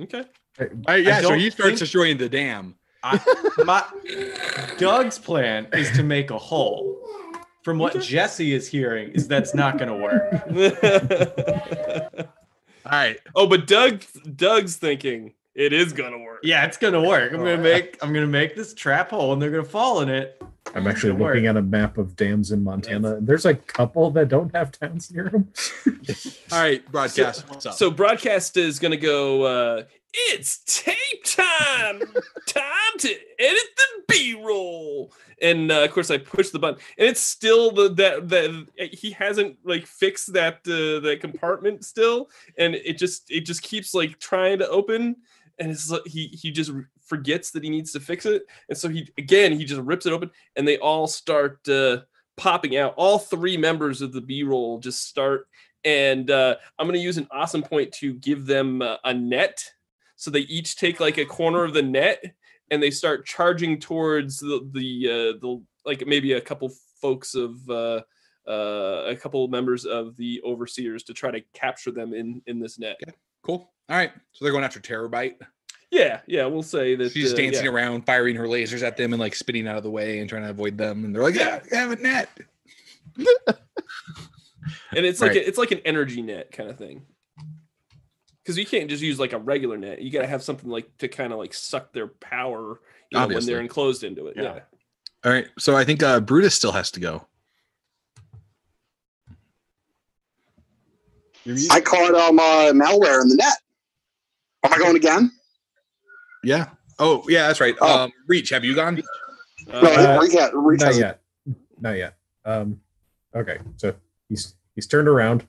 Okay. All right, yeah, so he starts think... destroying the dam. I, my Doug's plan is to make a hole. From what Jesse is hearing, is that's not going to work. All right. Oh, but Doug, Doug's thinking it is going to work. Yeah, it's going to work. I'm going to make. I'm going to make this trap hole, and they're going to fall in it. I'm actually looking work. at a map of dams in Montana. Yes. There's a couple that don't have towns near them. All right, broadcast. So, what's up? So broadcast is going to go. Uh, It's tape time! Time to edit the B-roll, and uh, of course I push the button, and it's still the that that he hasn't like fixed that uh, that compartment still, and it just it just keeps like trying to open, and it's like he he just forgets that he needs to fix it, and so he again he just rips it open, and they all start uh, popping out. All three members of the B-roll just start, and uh, I'm gonna use an awesome point to give them uh, a net. So they each take like a corner of the net and they start charging towards the, the, uh, the like maybe a couple folks of uh, uh, a couple members of the Overseers to try to capture them in, in this net. Okay, cool. All right. So they're going after Terabyte. Yeah. Yeah. We'll say that she's uh, dancing yeah. around, firing her lasers at them and like spinning out of the way and trying to avoid them. And they're like, yeah, I have a net. And it's like, right. a, it's like an energy net kind of thing. Because you can't just use like a regular net. You got to have something like to kind of like suck their power you know, when they're enclosed into it. Yeah. yeah. All right. So I think uh, Brutus still has to go. I caught um, uh, malware in the net. Am I going again? Yeah. Oh, yeah, that's right. Oh. Um, Reach, have you gone? Uh, no, Reach, Reach not yet. Not yet. Um, okay. So he's he's turned around.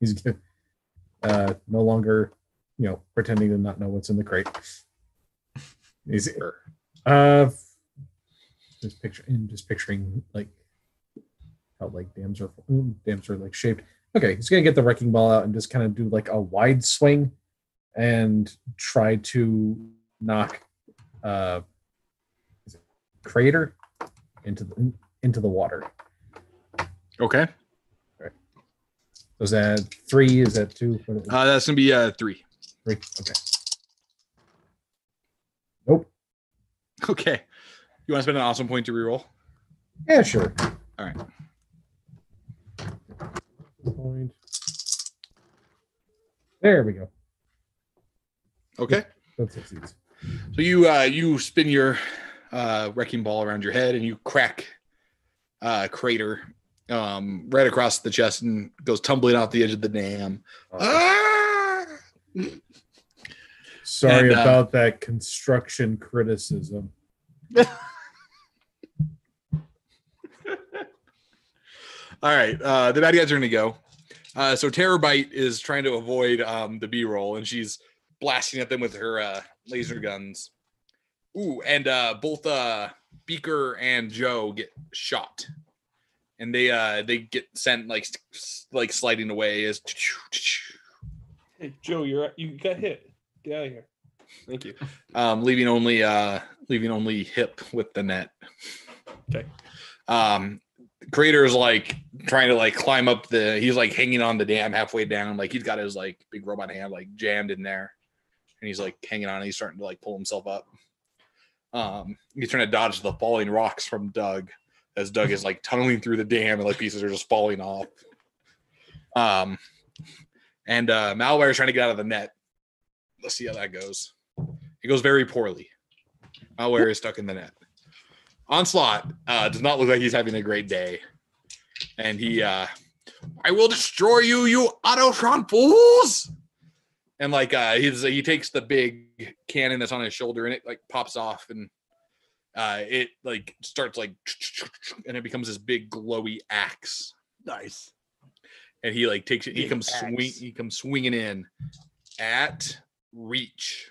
He's good. Uh, no longer, you know, pretending to not know what's in the crate. Is it? Uh, just picturing, just picturing like how like dams are, dams are like shaped. Okay, he's gonna get the wrecking ball out and just kind of do like a wide swing and try to knock uh, is it Crater into the into the water. Okay. Was that three? Is that two? Uh, that's going to be uh, three. Three. Okay. Nope. Okay. You want to spend an awesome point to reroll? Yeah, sure. All right. Point. There we go. Okay. That succeeds. So you uh, you spin your uh, wrecking ball around your head and you crack uh, Crater. Um, right across the chest and goes tumbling off the edge of the dam. Oh. Ah! Sorry and, about uh, that construction criticism. All right, uh, the bad guys are going to go. Uh, so Terabyte is trying to avoid um, the B-roll, and she's blasting at them with her uh, laser guns. Ooh, and uh, both uh, Beaker and Joe get shot. And they uh they get sent like like sliding away as. Hey Joe, you're you got hit. Get out of here. Thank you. Um, leaving only uh leaving only Hip with the net. Okay. Um, Crater's like trying to like climb up the. He's like hanging on the dam halfway down. Like he's got his like big robot hand like jammed in there, and he's like hanging on. And he's starting to like pull himself up. Um, he's trying to dodge the falling rocks from Doug. As Doug is like tunneling through the dam and like pieces are just falling off. Um, and uh, Malware is trying to get out of the net. Let's see how that goes. It goes very poorly. Malware is stuck in the net. Onslaught uh, does not look like he's having a great day. And he, uh, I will destroy you, you Autotron fools. And like uh, he's, he takes the big cannon that's on his shoulder and it like pops off and Uh, it like starts like, and it becomes this big glowy axe. Nice. And he like takes it. He comes swing. He comes swinging in at Reach.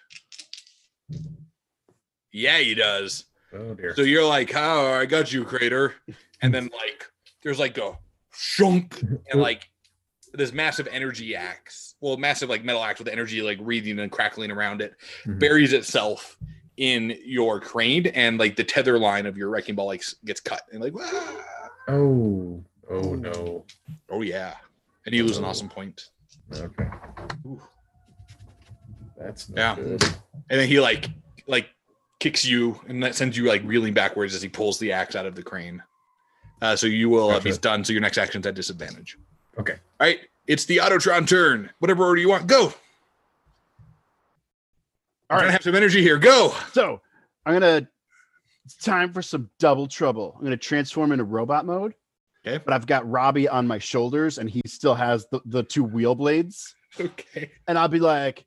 Yeah, he does. Oh dear. So you're like, oh, I got you, Crater. And then like, there's like a shunk and like this massive energy axe. Well, massive like metal axe with energy like wreathing and crackling around it, mm-hmm. buries itself in your crane and like the tether line of your wrecking ball like gets cut and like ah! oh oh no oh yeah and you lose an awesome point. Okay. Ooh. That's not yeah good. And then he like like kicks you, and that sends you like reeling backwards as he pulls the axe out of the crane. Uh, so you will, gotcha. If he's done, so your next action's at disadvantage. Okay. All right. It's the Autotron turn. Whatever order you want, go. All right. I have some energy here. Go. So I'm gonna. It's time for some double trouble. I'm gonna transform into robot mode. Okay. But I've got Robbie on my shoulders, and he still has the, the two wheel blades. Okay. And I'll be like,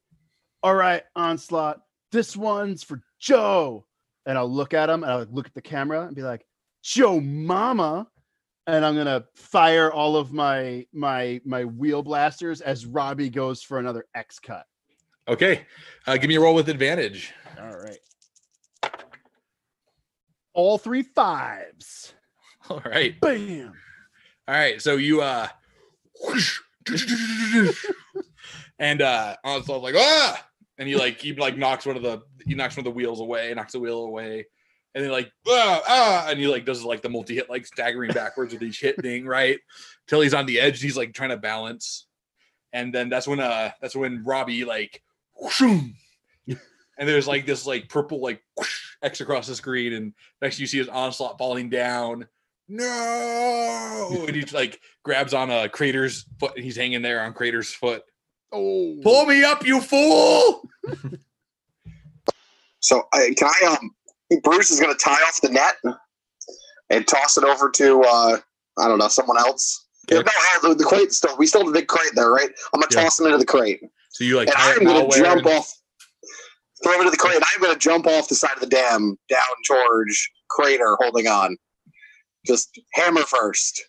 all right, Onslaught, this one's for Joe. And I'll look at him, and I'll look at the camera and be like, Joe Mama. And I'm going to fire all of my my my wheel blasters as Robbie goes for another X cut. Okay. Uh, give me a roll with advantage. All right. All three fives. All right. Bam. All right. So you, uh, whoosh, and uh, Onslaught's like, ah, and he like, he like knocks one of the, he knocks one of the wheels away, knocks the wheel away. And then like, ah, ah, and he like does like the multi-hit, like staggering backwards with each hit thing, right? Till he's on the edge. He's like trying to balance. And then that's when, uh, that's when Robbie like, whooshum, and there's like this like purple, like whoosh, X across the screen. And next you see is Onslaught falling down. No, and he like grabs on a Crater's foot, and he's hanging there on Crater's foot. Oh, pull me up, you fool! So, I, can I? Um, Bruce is going to tie off the net and toss it over to uh, I don't know, someone else. Okay. No, the crate still. We still have a big crate there, right? I'm going to yeah. toss him into the crate. So you like? And I'm going to jump and... off. Throw him into the crate. And I'm going to jump off the side of the dam down towards Crater, holding on. Just hammer first.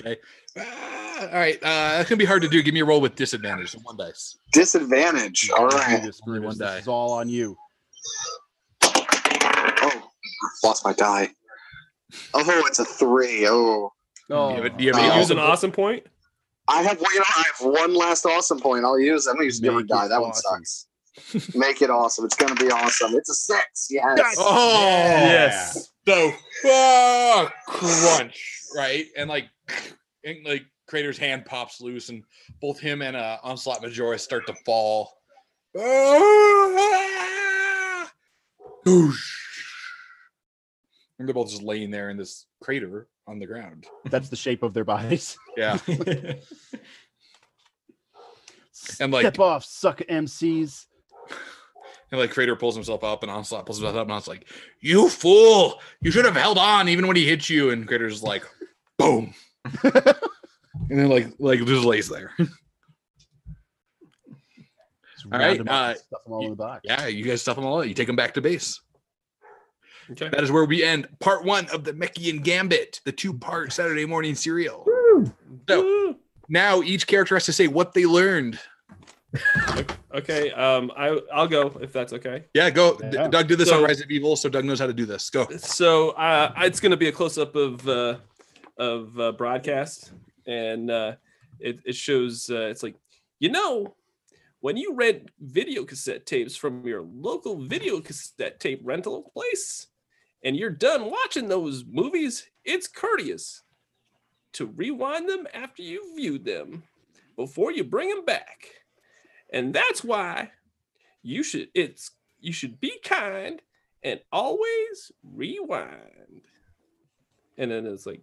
Okay. Ah, all right. Uh, that's going to be hard to do. Give me a roll with disadvantage. So one dice. Disadvantage. All right. This, Only one die. This is all on you. Oh, lost my die. Oh, it's a three. Oh. oh. Do you, have, do you have oh. use an awesome point? I have, well, you know, I have one last awesome point. I'll use it. I'm going to use a different die. That awesome. One sucks. Make it awesome. It's going to be awesome. It's a six. Yes. Oh, yes. So, oh, crunch, right? And like, and like Crater's hand pops loose, and both him and uh, Onslaught Majoris start to fall. Oh, ah. And they're both just laying there in this crater on the ground. That's the shape of their bodies. Yeah. And like, step off, suck M Cs. And like Crater pulls himself up, and Onslaught pulls himself up, and Onslaught's like, you fool! You should have held on even when he hit you. And Crater's like, boom. And then like like just lays there. All right. Uh, stuff them all in the box. Yeah, you guys stuff them all in. You take them back to base. Okay. That is where we end part one of the Mechaen Gambit, the two-part Saturday morning serial. Woo! So Woo! Now each character has to say what they learned. Okay, um, I I'll go if that's okay. Yeah, go. Yeah. Doug did this so, on Rise of Evil, so Doug knows how to do this. Go. So uh, it's going to be a close up of uh, of uh, broadcast, and uh, it it shows uh, it's like, you know, when you rent video cassette tapes from your local video cassette tape rental place, and you're done watching those movies, it's courteous to rewind them after you viewed them before you bring them back. And that's why you should it's you should be kind and always rewind. And then it's like,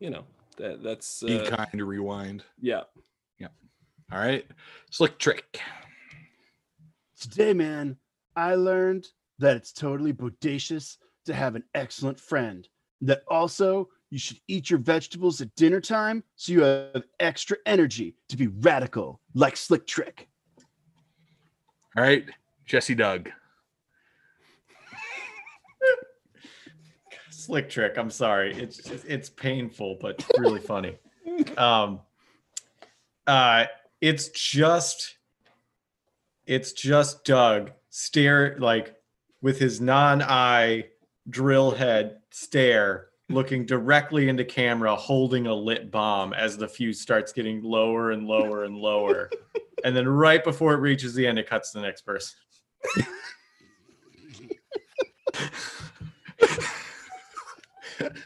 you know, that that's uh, be kind to rewind. Yeah. Yeah. All right. Slick trick. Today, man, I learned that it's totally bodacious to have an excellent friend. That also you should eat your vegetables at dinner time so you have extra energy to be radical like Slick Trick. All right, Jesse, Doug. Slick Trick. I'm sorry. It's it's painful, but really funny. Um, uh, it's just, it's just Doug stare like with his non-eye drill head stare, looking directly into camera, holding a lit bomb as the fuse starts getting lower and lower and lower. And then right before it reaches the end, it cuts to the next person.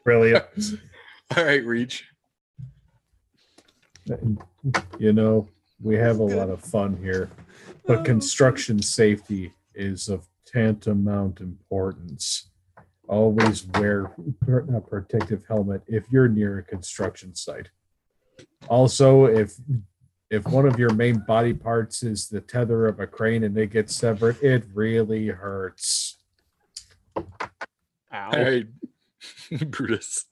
Brilliant. All right, Reach. You know, we have a lot of fun here, but construction safety is of tantamount importance. Always wear a protective helmet if you're near a construction site. Also, if if one of your main body parts is the tether of a crane and they get severed, it really hurts. Ow. I, Brutus.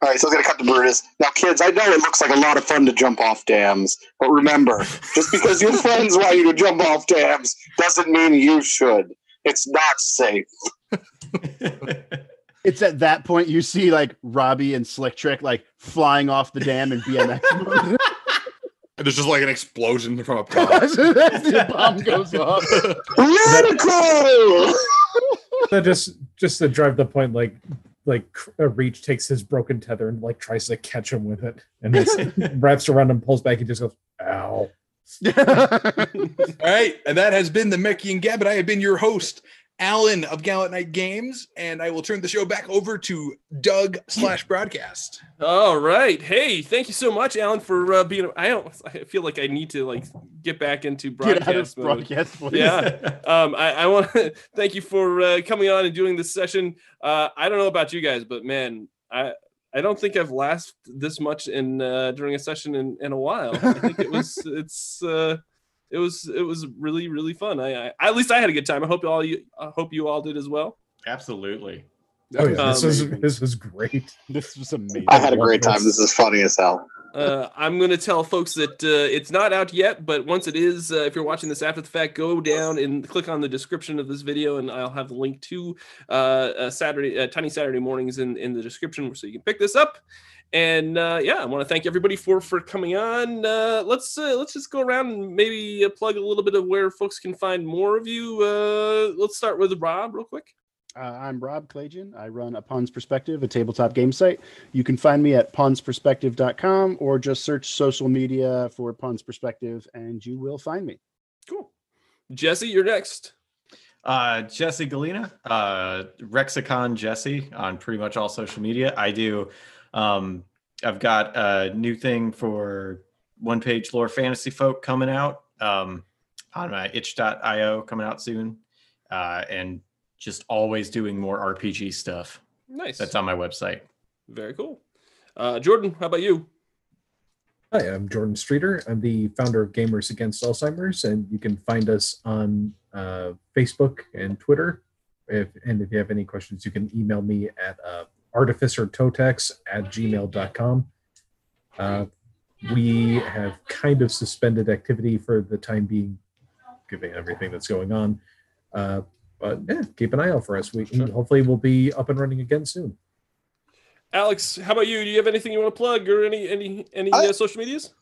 All right, so I'm going to cut to Brutus. Now, kids, I know it looks like a lot of fun to jump off dams, but remember, just because your friends want you to jump off dams doesn't mean you should. It's not safe. It's at that point you see, like, Robbie and Slick Trick, like, flying off the dam in B M X mode. And there's just, like, an explosion from a bomb. So the bomb goes off. Radical! So just, just to drive the point, like... like uh, Reach takes his broken tether and like tries to catch him with it and it wraps around him, pulls back, he just goes, ow. All right, and that has been the Mechaen Gambit. I have been your host, Alan of Gallant Knight Games, and I will turn the show back over to Doug slash broadcast. All right. Hey, thank you so much, Alan, for uh, being, I don't, I feel like I need to like get back into broadcast. Get out of broadcast, please. Yeah. um, I, I want to thank you for uh, coming on and doing this session. Uh, I don't know about you guys, but man, I, I don't think I've laughed this much in uh, during a session in, in a while. I think it was, it's, uh, It was it was really really fun. I, I at least I had a good time. I hope all you I hope you all did as well. Absolutely. Oh yeah, um, this is this was great. This was amazing. I had a great time. This is funny as hell. Uh, I'm gonna tell folks that uh, it's not out yet, but once it is, uh, if you're watching this after the fact, go down and click on the description of this video, and I'll have the link to uh, uh, Saturday uh, Tiny Saturday Mornings in in the description, so you can pick this up. And uh, yeah, I want to thank everybody for for coming on. Uh, let's uh, let's just go around and maybe uh, plug a little bit of where folks can find more of you. Uh, let's start with Rob real quick. Uh, I'm Rob Kalagian. I run a Pun's Perspective, a tabletop game site. You can find me at puns perspective dot com or just search social media for Pun's Perspective, and you will find me. Cool. Jesse, you're next. Uh, Jesse Galena, uh, Rexicon Jesse on pretty much all social media. I do. Um, I've got a new thing for One Page Lore Fantasy Folk coming out um, on my itch dot io coming out soon, uh, and just always doing more R P G stuff. Nice. That's on my website. Very cool. Uh, Jordan, how about you? Hi, I'm Jordan Streeter. I'm the founder of Gamers Against Alzheimer's, and you can find us on uh, Facebook and Twitter. If, and if you have any questions, you can email me at uh, artificer totex at gmail dot com. Uh, we have kind of suspended activity for the time being, given everything that's going on. Uh, but yeah, keep an eye out for us. We hopefully we'll be up and running again soon. Alex, how about you? Do you have anything you want to plug or any any any I, uh, social medias?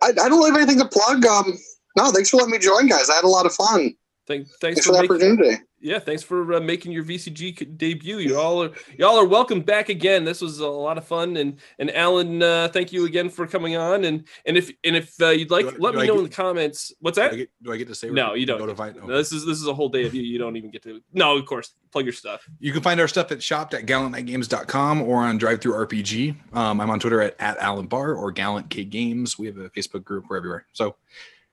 I, I don't have anything to plug. Um, no, thanks for letting me join, guys. I had a lot of fun. Thank, thanks, thanks for, for the making, opportunity. Yeah, thanks for uh, making your V C G debut. You all are y'all are welcome back again. This was a lot of fun, and and Alan, uh, thank you again for coming on. And and if and if uh, you'd like, do let do me I know get, in the comments. What's that? Do I get, do I get to say? No, you don't. Go to find, oh. no, this is this is a whole day of you. You don't even get to. No, of course, plug your stuff. You can find our stuff at shop dot gallant night games dot com or on drive through R P G. Um, I'm on Twitter at, at Alan Bahr or Gallant K Games. We have a Facebook group. We're everywhere. So.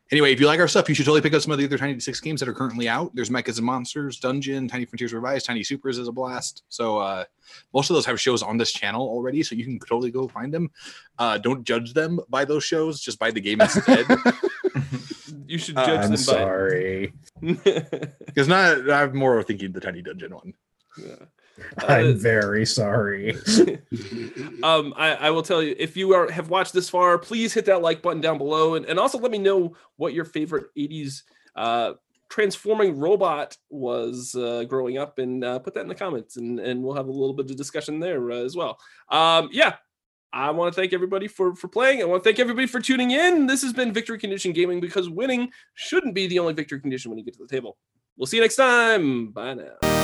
Anyway, if you like our stuff, you should totally pick up some of the other Tiny D six games that are currently out. There's Mechas and Monsters, Dungeon, Tiny Frontiers Revised, Tiny Supers is a blast. So uh, most of those have shows on this channel already, so you can totally go find them. Uh, don't judge them by those shows, just by the game instead. You should judge uh, I'm them sorry. By sorry. Because not I'm more thinking the Tiny Dungeon one. Yeah. Uh, I'm very sorry. um, I, I will tell you, if you are have watched this far, please hit that like button down below, and, and also let me know what your favorite eighties uh, transforming robot was uh, growing up, and uh, put that in the comments, and, and we'll have a little bit of discussion there uh, as well. Um, yeah, I want to thank everybody for, for playing. I want to thank everybody for tuning in. This has been Victory Condition Gaming, because winning shouldn't be the only victory condition when you get to the table. We'll see you next time. Bye now.